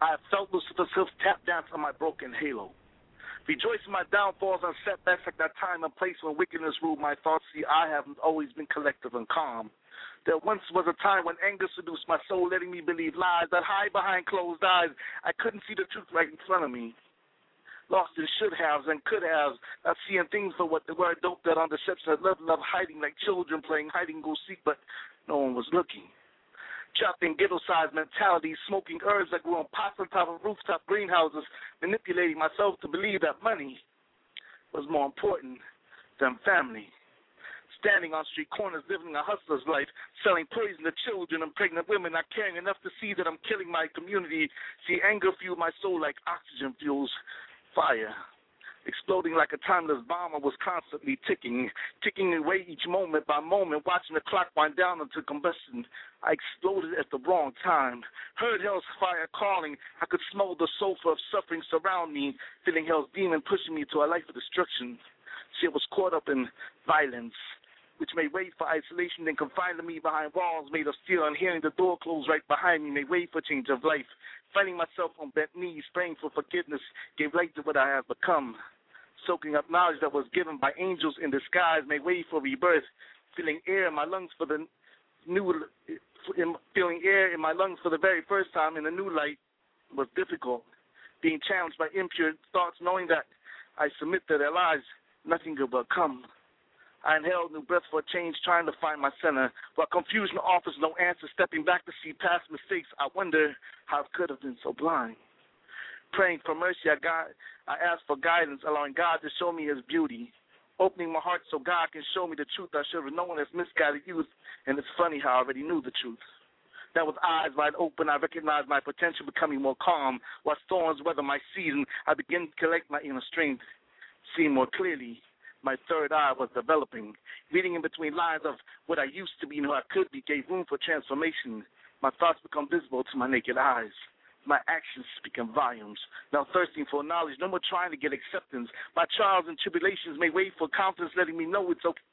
I have felt Lucifer's hoof tap down on my broken halo. Rejoice in my downfalls and setbacks at that time and place when wickedness ruled my thoughts. See, I have always been collective and calm. There once was a time when anger seduced my soul, letting me believe lies that hide behind closed eyes. I couldn't see the truth right in front of me. Lost in should-haves and could-haves, not seeing things for what they were, doped out on deception, I love, love, hiding like children playing hide-and-go-seek, but no one was looking. Trapped in ghetto-sized mentality, smoking herbs that grew on pots on top of rooftop greenhouses, manipulating myself to believe that money was more important than family. Standing on street corners, living a hustler's life, selling poison to children and pregnant women, not caring enough to see that I'm killing my community. See, anger fueled my soul like oxygen fuels fire, exploding like a timeless bomb. I was constantly ticking, ticking away each moment by moment, watching the clock wind down until combustion. I exploded at the wrong time, heard hell's fire calling. I could smell the sulfur of suffering surround me, feeling hell's demon pushing me to a life of destruction. See, I was caught up in violence, which may wait for isolation and confine me behind walls made of steel, and hearing the door close right behind me may wait for change of life. Finding myself on bent knees, praying for forgiveness, gave light to what I have become. Soaking up knowledge that was given by angels in disguise may wait for rebirth. Feeling air in my lungs for the new, feeling air in my lungs for the very first time in a new light was difficult. Being challenged by impure thoughts, knowing that I submit to their lies, nothing could but come. I inhaled new breath for a change, trying to find my center. While confusion offers no answer, stepping back to see past mistakes, I wonder how I could have been so blind. Praying for mercy, I, got, I asked for guidance, allowing God to show me his beauty, opening my heart so God can show me the truth I should have known as misguided youth, and it's funny how I already knew the truth. Now with eyes wide open, I recognized my potential, becoming more calm. While storms weather my season, I begin to collect my inner strength, seeing more clearly. My third eye was developing, reading in between lines of what I used to be and who I could be gave room for transformation. My thoughts become visible to my naked eyes. My actions speak in volumes. Now thirsting for knowledge, no more trying to get acceptance. My trials and tribulations may wait for confidence, letting me know it's okay,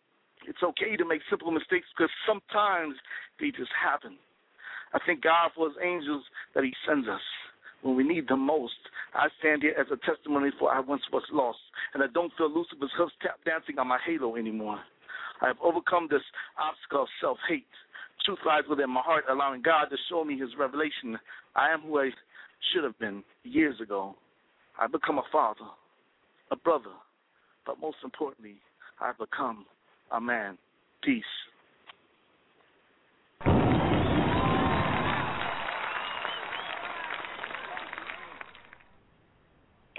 it's okay to make simple mistakes because sometimes they just happen. I thank God for his angels that he sends us when we need them most. I stand here as a testimony for I once was lost, and I don't feel Lucifer's hoofs tap dancing on my halo anymore. I have overcome this obstacle of self-hate. Truth lies within my heart, allowing God to show me his revelation. I am who I should have been years ago. I've become a father, a brother, but most importantly, I've become a man. Peace.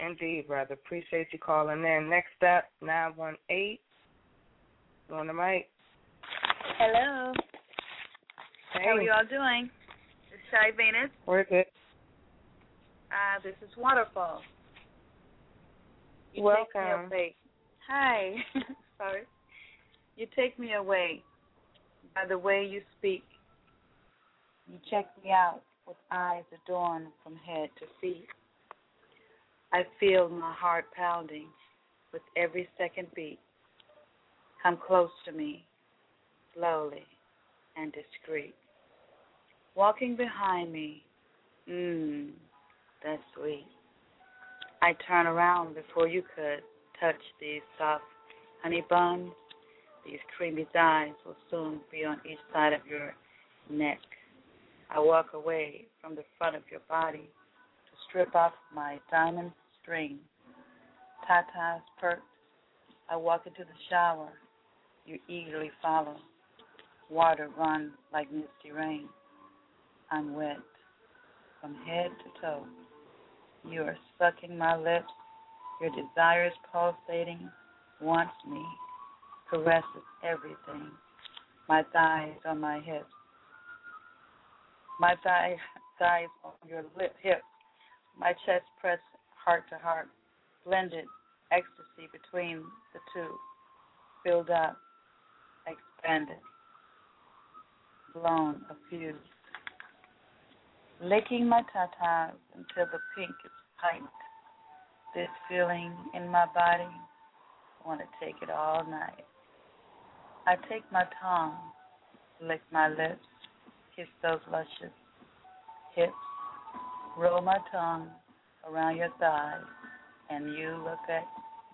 Indeed, brother. Appreciate you calling in. Next up, nine one eight. You on the mic? Hello. Hey. How are you all doing? This is Shai Venus. We're good. Uh, this is Waterfall. You welcome. Take me away. Hi. Sorry. You take me away by the way you speak. You check me out with eyes adorned from head to feet. I feel my heart pounding with every second beat. Come close to me, slowly, and discreet. Walking behind me, mmm, that's sweet. I turn around before you could touch these soft honey buns. These creamy thighs will soon be on each side of your neck. I walk away from the front of your body to strip off my diamond string. Tatas perked. I walk into the shower. You eagerly follow. Water runs like misty rain. I'm wet from head to toe. You are sucking my lips. Your desires pulsating. Wants me. Caresses everything. My thighs on my hips. My thigh, thighs on your lip, hips. My chest pressed heart to heart. Blended ecstasy between the two. Filled up. Expanded. Blown. Affused. Licking my tatas until the pink is piped. This feeling in my body, I want to take it all night. I take my tongue, lick my lips, kiss those luscious hips, roll my tongue around your thighs, and you look at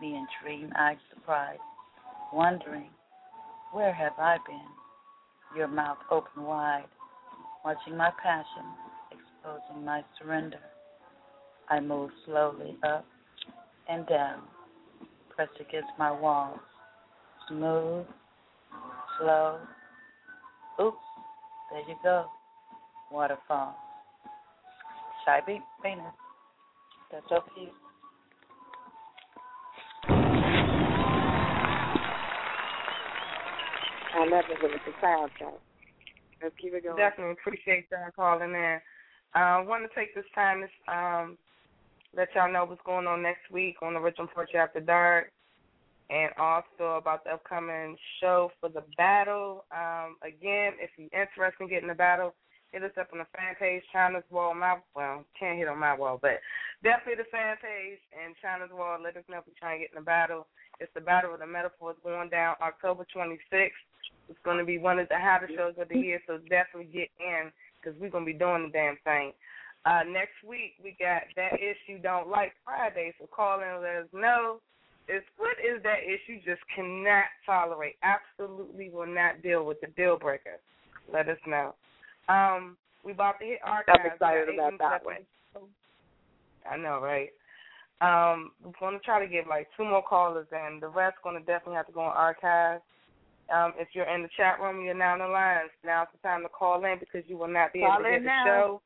me in dream-eyed surprise, wondering, where have I been? Your mouth open wide, watching my passion, exposing my surrender. I move slowly up and down, pressed against my walls. Smooth, slow. Oops, there you go. Waterfall. Shy big penis. That's okay. I love it when it's a cloud show. Let's keep it going. Definitely appreciate y'all calling in. I uh, want to take this time to um, let y'all know what's going on next week on the Original Poetry After Dark, and also about the upcoming show for the battle. Um, again, if you're interested in getting the battle, hit us up on the fan page, Chyna's Wall, my, well, can't hit on my wall, but definitely the fan page and Chyna's Wall. Let us know if you're trying to get in the battle. It's the Battle of the Metaphors going down October twenty-sixth. It's going to be one of the hottest shows of the year, so definitely get in, because we're going to be doing the damn thing. Uh, next week, we got That Issue Don't Like Friday, so call in and let us know. It's, what is that issue just cannot tolerate? Absolutely will not deal with the deal breaker. Let us know. Um, we about to hit archives. I'm excited about that one. I know, right? Um, we're going to try to get like two more callers, and the rest going to definitely have to go on archives. Um, if you're in the chat room, you're now in the lines. Now's the time to call in, because you will not be call able to hear now. The show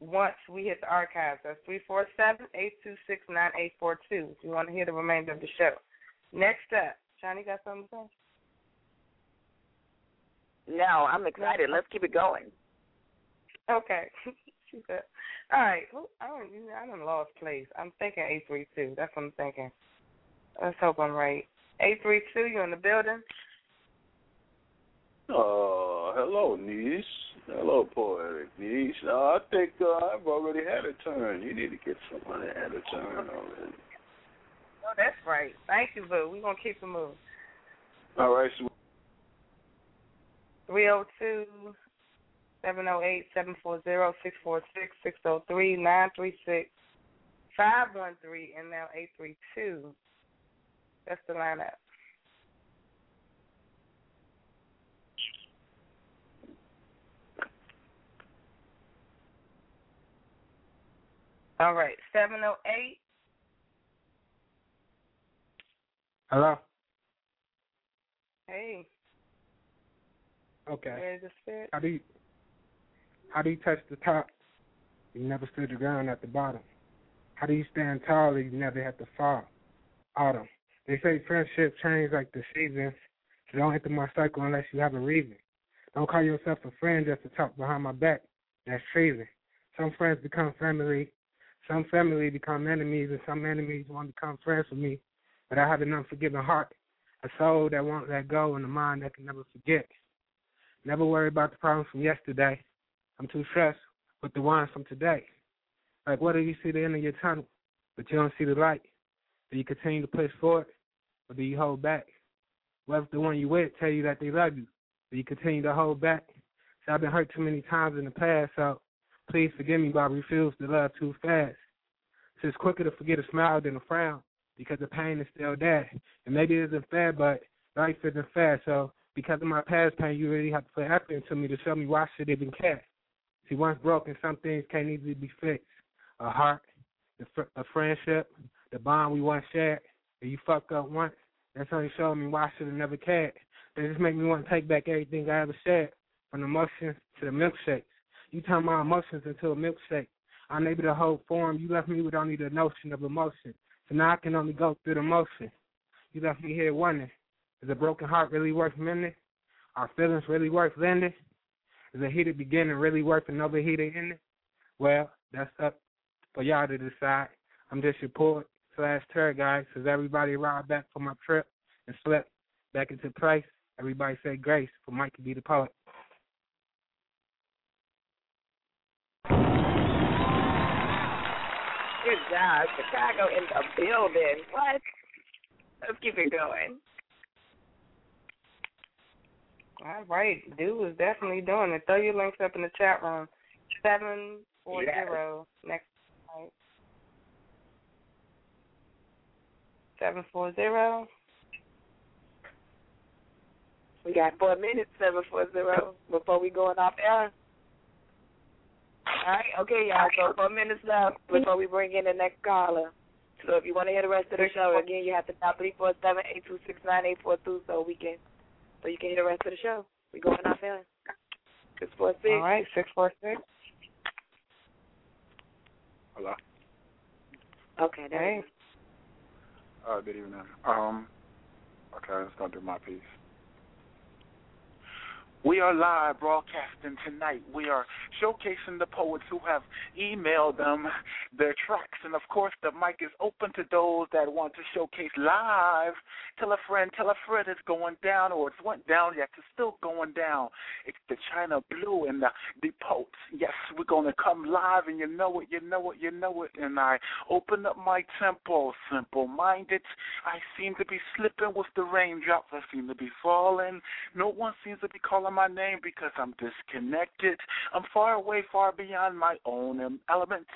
once we hit the archives. That's three four seven, eight two six, nine eight four two if you want to hear the remainder of the show. Next up, Shani, got something to say? No, I'm excited. Let's keep it going. Okay. She said, all right. Well, I don't, I don't lost place. I'm thinking eight three two. That's what I'm thinking. Let's hope I'm right. eight three two, you in the building? Oh, uh, hello, niece. Hello, Poetic Niece. Uh, I think uh, I've already had a turn. You need to get someone that had a turn already. Oh, that's right. Thank you, boo. We're going to keep it moving. All right. So three oh two, seven oh eight, seven four oh, six four six, six oh three, nine three six, five one three, and now eight three two. That's the lineup. All right, seven oh eight. Hello. Hey. Okay. Where's the spirit? How do you how do you touch the top? You never stood the ground at the bottom. How do you stand tall? You never had to fall. Autumn. They say friendship change like the seasons. So don't enter my cycle unless you have a reason. Don't call yourself a friend just to talk behind my back. That's treason. Some friends become family. Some family become enemies, and some enemies want to become friends with me. But I have an unforgiving heart, a soul that won't let go, and a mind that can never forget. Never worry about the problems from yesterday. I'm too stressed with the ones from today. Like, what do you see the end of your tunnel, but you don't see the light? Do you continue to push forward, or do you hold back? What if the one you with tell you that they love you? Will you continue to hold back? See, I've been hurt too many times in the past, so please forgive me, but I refuse to love too fast. So it's quicker to forget a smile than a frown, because the pain is still there. And maybe it isn't fair, but life isn't fair. So because of my past pain, you really have to put effort into me to show me why I should even care. See, once broken, some things can't easily be fixed. A heart, the fr- a friendship, the bond we once shared. If you fuck up once, that's only showing me why I should have never cared. They just make me want to take back everything I ever shared, from the emotions to the milkshakes. You turn my emotions into a milkshake. Unable to hold form, you left me with only the notion of emotion. So now I can only go through the motion. You left me here wondering, is a broken heart really worth mending? Are feelings really worth lending? Is a heated beginning really worth an overheated ending? Well, that's up for y'all to decide. I'm just your poet slash tour guide. Since everybody arrived back from my trip and slept back into place, everybody say grace for Mikey B. the Poet. Good job. Chicago in the building. What? Let's keep it going. All right. Dude is definitely doing it. Throw your links up in the chat room. seven forty yes. Next night. seven forty We got four minutes, seven forty before we going off air. All right, okay, y'all, so four minutes left before we bring in the next caller. So if you want to hear the rest of the show, again, you have to dial three four seven, eight two six, nine eight four two so we can, so you can hear the rest of the show. We're going off air. six four six All right, six four six Hello. Okay, there hey. Uh, good evening. Um, okay, let's go do my piece. We are live broadcasting tonight. We are showcasing the poets who have emailed them their tracks. And, of course, the mic is open to those that want to showcase live. Tell a friend, tell a friend it's going down, or it's went down yet. It's still going down. It's the Chyna Blue and the, the Poets. Yes, we're going to come live, and you know it, you know it, you know it. And I open up my tempo, simple-minded. I seem to be slipping with the raindrops. I seem to be falling. No one seems to be calling my name because I'm disconnected. I'm far away, far beyond my own elements.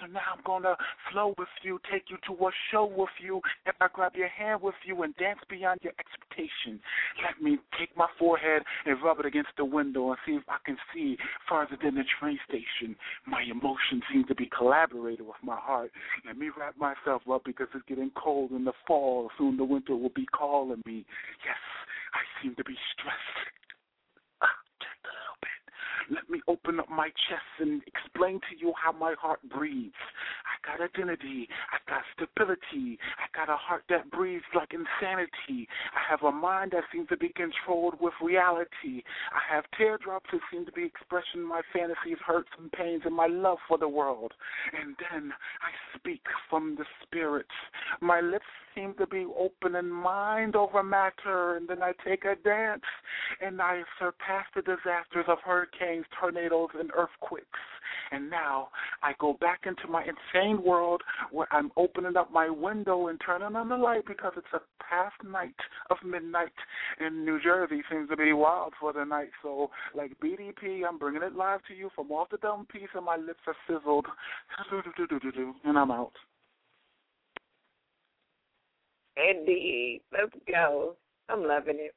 So now I'm going to flow with you, take you to a show with you. If I grab your hand with you and dance beyond your expectation, let me take my forehead and rub it against the window and see if I can see farther than the train station. My emotions seem to be collaborating with my heart. Let me wrap myself up because it's getting cold in the fall. Soon the winter will be calling me. Yes, I seem to be stressed. Let me open up my chest and explain to you how my heart breathes. I got identity. I got stability. I got a heart that breathes like insanity. I have a mind that seems to be controlled with reality. I have teardrops that seem to be expressing my fantasies, hurts, and pains, and my love for the world. And then I speak from the spirit. My lips seem to be open in mind over matter, and then I take a dance, and I surpass the disasters of hurricanes, tornadoes, and earthquakes. And now I go back into my insane world where I'm opening up my window and turning on the light because it's a past night of midnight. And New Jersey seems to be wild for the night. So like B D P, I'm bringing it live to you from off the dumb piece, and my lips are sizzled. And I'm out. Indeed. Let's go. I'm loving it.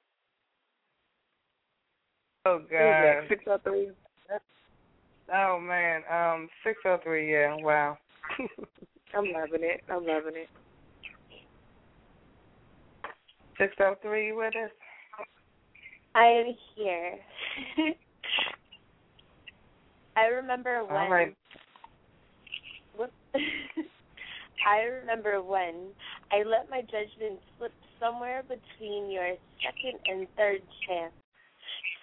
Oh, God. six oh three Oh, man. Um, six oh three yeah. Wow. I'm loving it. I'm loving it. six oh three you with us? I am here. I remember when. All right. I remember when I let my judgment slip somewhere between your second and third chance.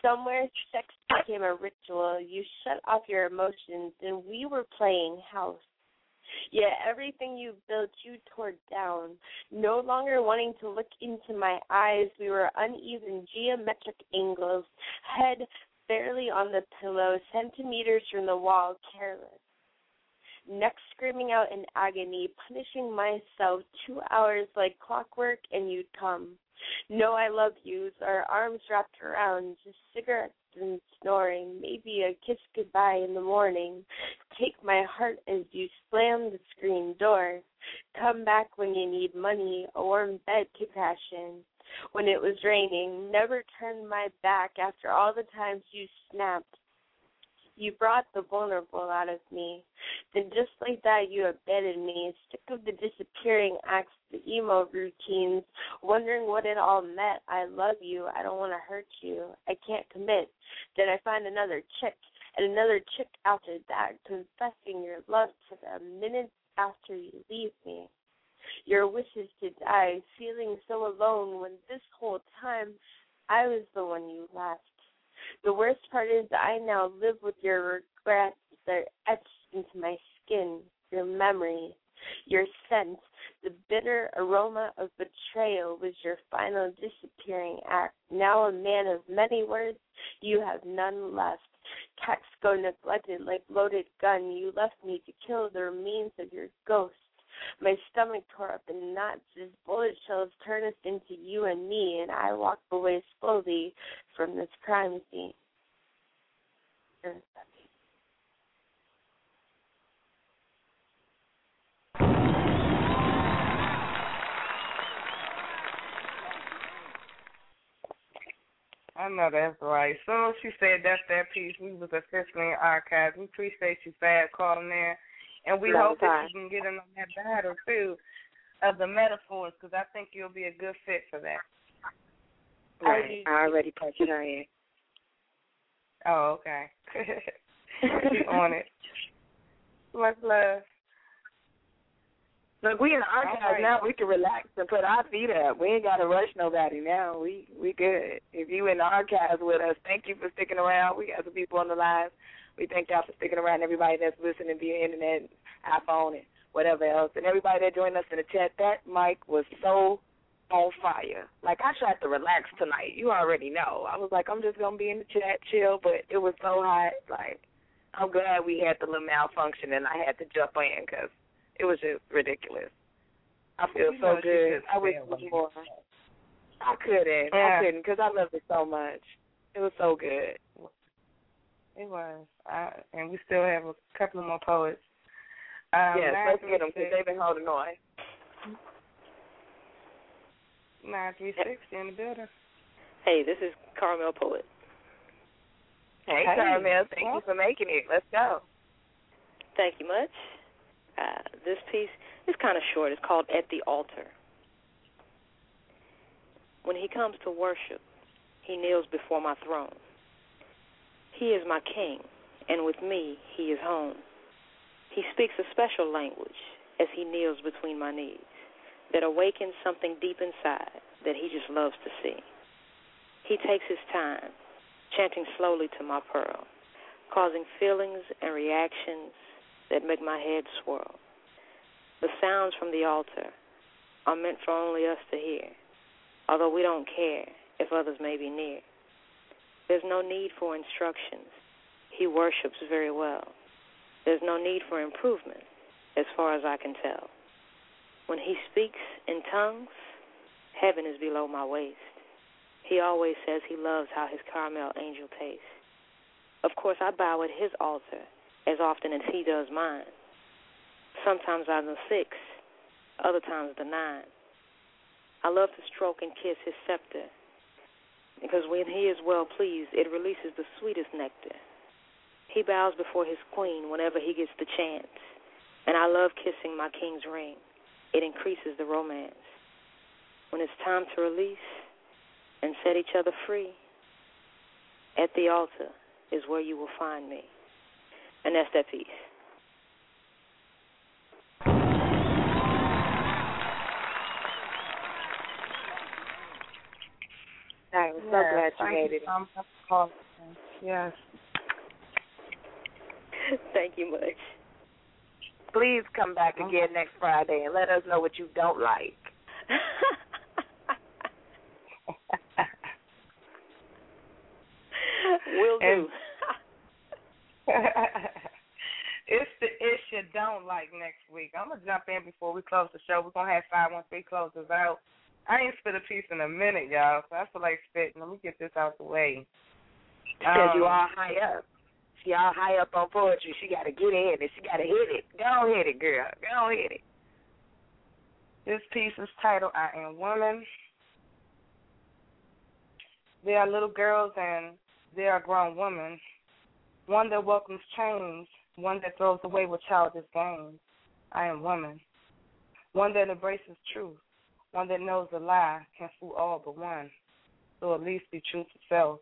Somewhere sex became a ritual. You shut off your emotions, and we were playing house. Yet everything you built, you tore down. No longer wanting to look into my eyes, we were uneven geometric angles, head barely on the pillow, centimeters from the wall, careless. neck screaming out in agony, punishing myself two hours like clockwork, and you'd come. No, I love yous, our arms wrapped around, just cigarettes and snoring, maybe a kiss goodbye in the morning. Take my heart as you slam the screen door. Come back when you need money, a warm bed to crash in. When it was raining, never turned my back after all the times you snapped. You brought the vulnerable out of me. Then just like that, you abetted me, sick of the disappearing acts, the emo routines, wondering what it all meant. I love you. I don't want to hurt you. I can't commit. Then I find another chick and another chick after that, confessing your love to them minutes after you leave me. Your wishes to die, feeling so alone when this whole time I was the one you left. The worst part is I now live with your regrets that are etched into my skin, your memory, your scent. The bitter aroma of betrayal was your final disappearing act. Now a man of many words, you have none left. Texts go neglected like loaded gun. You left me to kill the remains of your ghost. My stomach tore up in knots as bullet shells turned us into you and me, and I walked away slowly from this crime scene. I know that's right. So she said that's that piece. We was officially in archives. We appreciate you, Fab, calling in. And we Long hope time. that you can get in on that battle, too, of the metaphors, because I think you'll be a good fit for that. Right. I, I already put it on you. Oh, okay. Keep on it. Much love. Look, we in the archives right. now. We can relax and put our feet up. We ain't got to rush nobody now. We we good. If you in the archives with us, thank you for sticking around. We got some people on the line. We thank y'all for sticking around, everybody that's listening via internet, iPhone, and whatever else. And everybody that joined us in the chat, that mic was so on fire. Like, I tried to relax tonight. You already know. I was like, I'm just going to be in the chat, chill, but it was so hot. Like, I'm glad we had the little malfunction and I had to jump in because it was just ridiculous. I feel you so good. I wish it was more. I couldn't. Yeah. I couldn't because I loved it so much. It was so good. It was, I, and we still have a couple of more poets. Um, yes, let's get them because they've been holding on. nine three six in the building. Hey, this is Carmel Poet. Hey, hey Carmel, thank well. you for making it. Let's go. Thank you much. Uh, this piece is kind of short. It's called At the Altar. When he comes to worship, he kneels before my throne. He is my king, and with me he is home. He speaks a special language as he kneels between my knees that awakens something deep inside that he just loves to see. He takes his time, chanting slowly to my pearl, causing feelings and reactions that make my head swirl. The sounds from the altar are meant for only us to hear, although we don't care if others may be near. There's no need for instructions. He worships very well. There's no need for improvement, as far as I can tell. When he speaks in tongues, heaven is below my waist. He always says he loves how his Carmel angel tastes. Of course, I bow at his altar as often as he does mine. Sometimes I'm the six, other times the nine. I love to stroke and kiss his scepter, because when he is well pleased, it releases the sweetest nectar. He bows before his queen whenever he gets the chance, and I love kissing my king's ring. It increases the romance. When it's time to release and set each other free, at the altar is where you will find me. And that's that piece. I was so yes, glad you made it. Um, yes. Thank you much. Please come back again next Friday and let us know what you don't like. Will do. It's the ish you don't like next week. I'm going to jump in before we close the show. We're going to have five one three close us out. I ain't spit a piece in a minute, y'all, so I feel like spitting. Let me get this out the way. Because um, you all high up. She all high up on poetry. She got to get in and she got to hit it. Go hit it, girl. Go hit it. This piece is titled, I Am Woman. There are little girls and there are grown women. One that welcomes change. One that throws away what childish games. I am woman. One that embraces truth. One that knows a lie can fool all but one. So at least be true to self.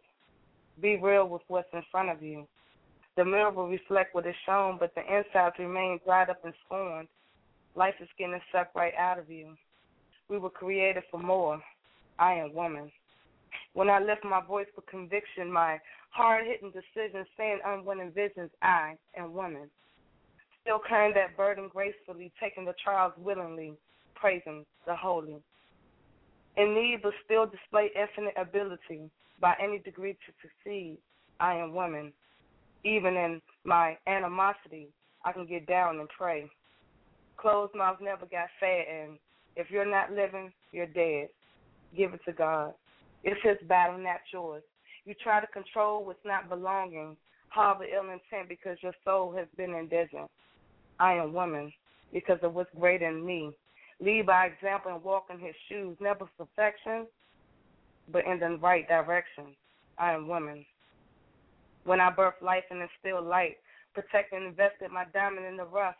Be real with what's in front of you. The mirror will reflect what is shown, but the insides remain dried up and scorned. Life is getting sucked right out of you. We were created for more. I am woman. When I lift my voice with conviction, my hard-hitting decisions, saying unwinning visions, I am woman. Still carrying that burden gracefully, taking the trials willingly, praising the holy. In need, but still display infinite ability by any degree to succeed, I am woman. Even in my animosity, I can get down and pray. Closed mouth never got fed, and if you're not living, you're dead. Give it to God. It's his battle, not yours. You try to control what's not belonging, harbor ill intent because your soul has been indignant. I am woman because of what's greater in me. Lead by example and walk in his shoes, never perfection, but in the right direction. I am woman. When I birth life and instill light, protect and invested my diamond in the rough.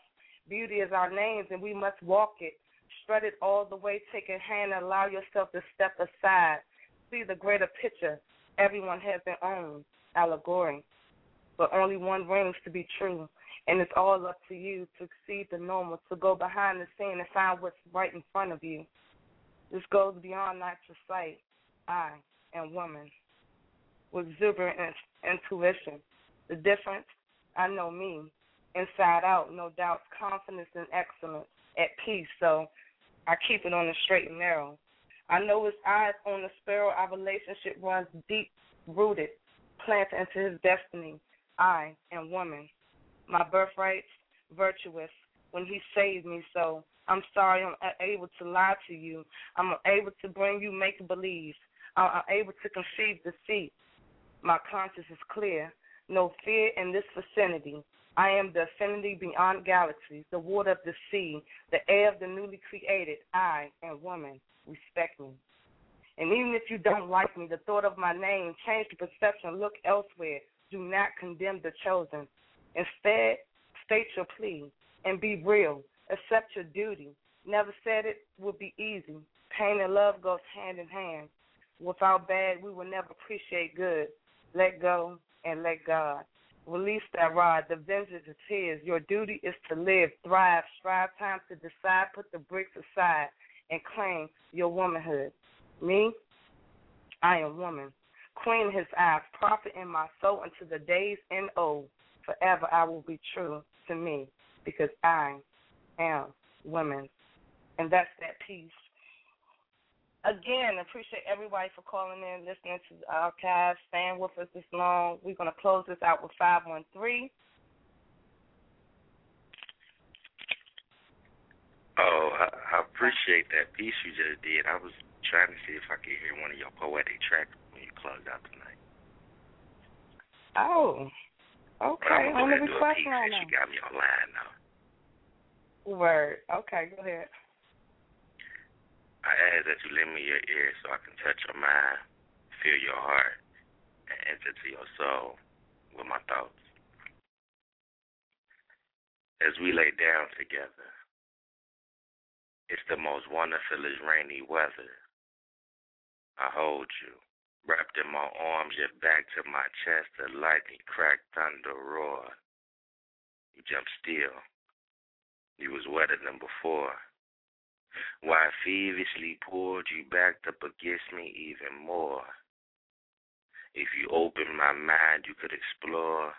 Beauty is our names and we must walk it. Strut it all the way, take a hand, and allow yourself to step aside. See the greater picture. Everyone has their own allegory, but only one rings to be true, and it's all up to you to exceed the normal, to go behind the scene and find what's right in front of you. This goes beyond natural sight. I am woman. With exuberant intuition. The difference, I know me. Inside out, no doubt, confidence and excellence, at peace, so I keep it on the straight and narrow. I know his eyes on the sparrow, our relationship runs deep-rooted, planted into his destiny. I am woman. My birthright, virtuous, when he saved me, so I'm sorry I'm able to lie to you. I'm able to bring you make-believe. I'm able to conceive deceit. My conscience is clear. No fear in this vicinity. I am the affinity beyond galaxies, the water of the sea, the air of the newly created. I am woman. Respect me. And even if you don't like me, the thought of my name, change the perception, look elsewhere. Do not condemn the chosen. Instead, state your plea and be real. Accept your duty. Never said it would be easy. Pain and love goes hand in hand. Without bad, we will never appreciate good. Let go and let God. Release that rod. The vengeance is his. Your duty is to live, thrive, strive. Time to decide. Put the bricks aside and claim your womanhood. Me, I am woman. Queen in his eyes, prophet in my soul until the days end old. Forever I will be true to me because I am woman. And that's that piece. Again, appreciate everybody for calling in, listening to the archives, staying with us this long. We're going to close this out with five one three. Oh, I, I appreciate that piece you just did. I was trying to see if I could hear one of your poetic tracks when you closed out tonight. Oh, okay. I'm going to do a piece right since you got me online now. Word. Okay, go ahead. I ask that you lend me your ear so I can touch your mind, feel your heart, and enter to your soul with my thoughts. As we lay down together, it's the most wonderfulest rainy weather. I hold you, wrapped in my arms, your back to my chest, the lightning cracked, thunder roared. You jumped still. You was wetter than before. Why I feverishly poured you backed up against me even more. If you opened my mind, you could explore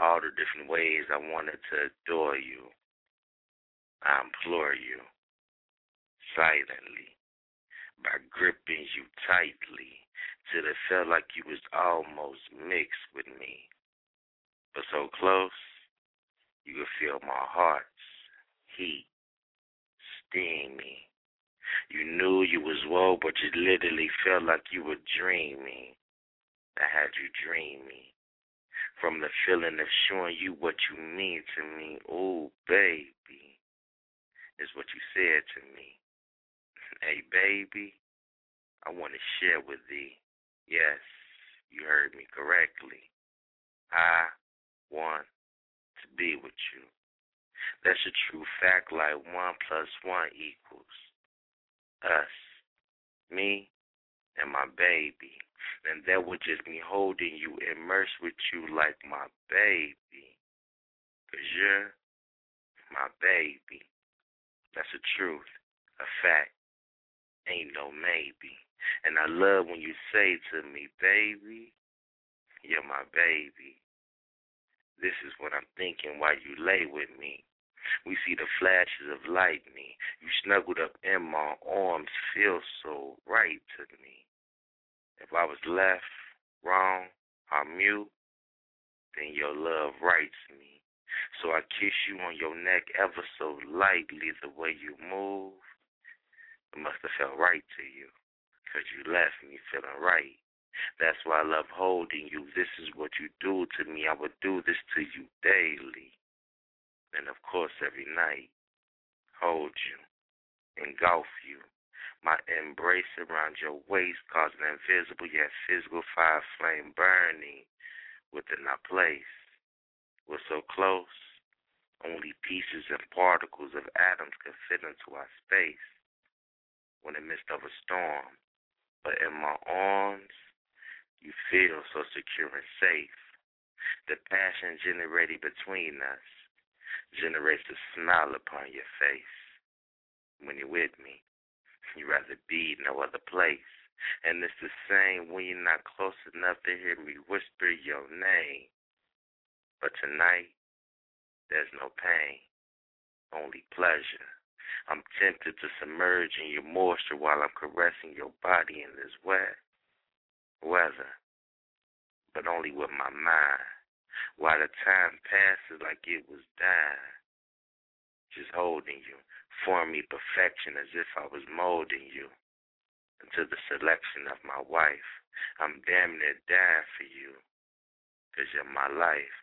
all the different ways I wanted to adore you. I implore you, silently, by gripping you tightly, till it felt like you was almost mixed with me. But so close, You can feel my heart's heat, steamy. You knew you was woe, but you literally felt like you were dreaming. I had you dreaming. From the feeling of showing you what you mean to me, oh, baby, is what you said to me. Hey, baby, I want to share with thee. Yes, you heard me correctly. I want to be with you. That's a true fact, like one plus one equals us, me, and my baby. And that would just be holding you, immersed with you like my baby. Because you're my baby. That's the truth, a fact. Ain't no maybe. And I love when you say to me, baby, you're my baby. This is what I'm thinking while you lay with me. We see the flashes of lightning. You snuggled up in my arms, feel so right to me. If I was left, wrong, or mute, then your love rights me. So I kiss you on your neck ever so lightly. The way you move, it must have felt right to you, because you left me feeling right. That's why I love holding you. This is what you do to me. I would do this to you daily. And, of course, every night, hold you, engulf you. My embrace around your waist caused an invisible yet physical fire flame burning within our place. We're so close, only pieces and particles of atoms could fit into our space when in the midst of a storm. But in my arms, you feel so secure and safe. The passion generated between us generates a smile upon your face. When you're with me, you'd rather be no other place. And it's the same when you're not close enough to hear me whisper your name. But tonight, there's no pain, only pleasure. I'm tempted to submerge in your moisture while I'm caressing your body in this wet weather, but only with my mind. While the time passes like it was dying, just holding you, forming me perfection as if I was molding you into the selection of my wife. I'm damn near dying for you, because you're my life.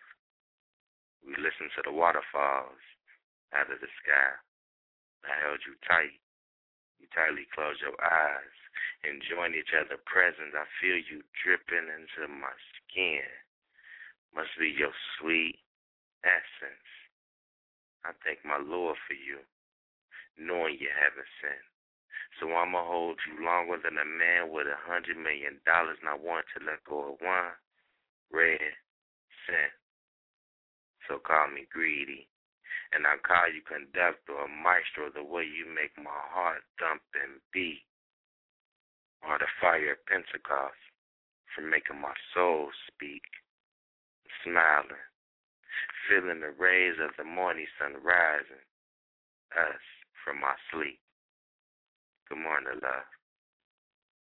We listened to the waterfalls out of the sky. I held you tight. You tightly closed your eyes, enjoying each other's presence. I feel you dripping into my skin. Must be your sweet essence. I thank my Lord for you, knowing you haven't sinned. So I'ma hold you longer than a man with a hundred million dollars not wanting to let go of one red cent. So call me greedy, and I call you conductor or maestro. The way you make my heart thump and beat, or the fire of Pentecost for making my soul speak. Smiling, feeling the rays of the morning sun rising us from our sleep. Good morning, love.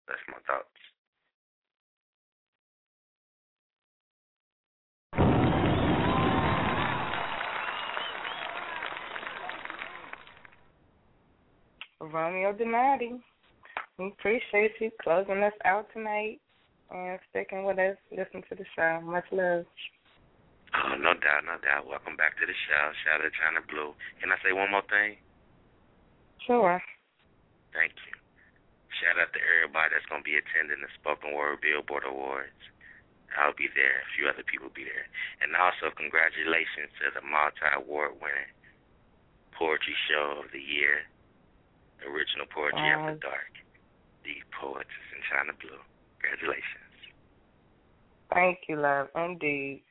That's my thoughts. Romeo Donati, we appreciate you closing us out tonight and sticking with us, listening to the show. Much love. Oh, no doubt, no doubt. Welcome back to the show. Shout out to Chyna Blue. Can I say one more thing? Sure. Thank you. Shout out to everybody that's going to be attending the Spoken Word Billboard Awards. I'll be there. A few other people will be there. And also, congratulations to the multi-award winning poetry show of the year, Original Poetry After Dark. The Poets in Chyna Blue. Congratulations. Thank you, love. Indeed.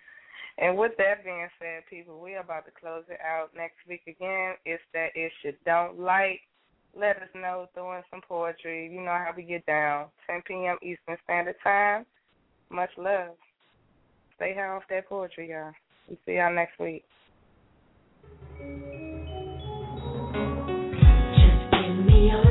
And with that being said, people, we are about to close it out. Next week, again, it's that issue. Don't like. Let us know. Throw in some poetry. You know how we get down. ten p.m. Eastern Standard Time. Much love. Stay high off that poetry, y'all. We'll see y'all next week. Just give me a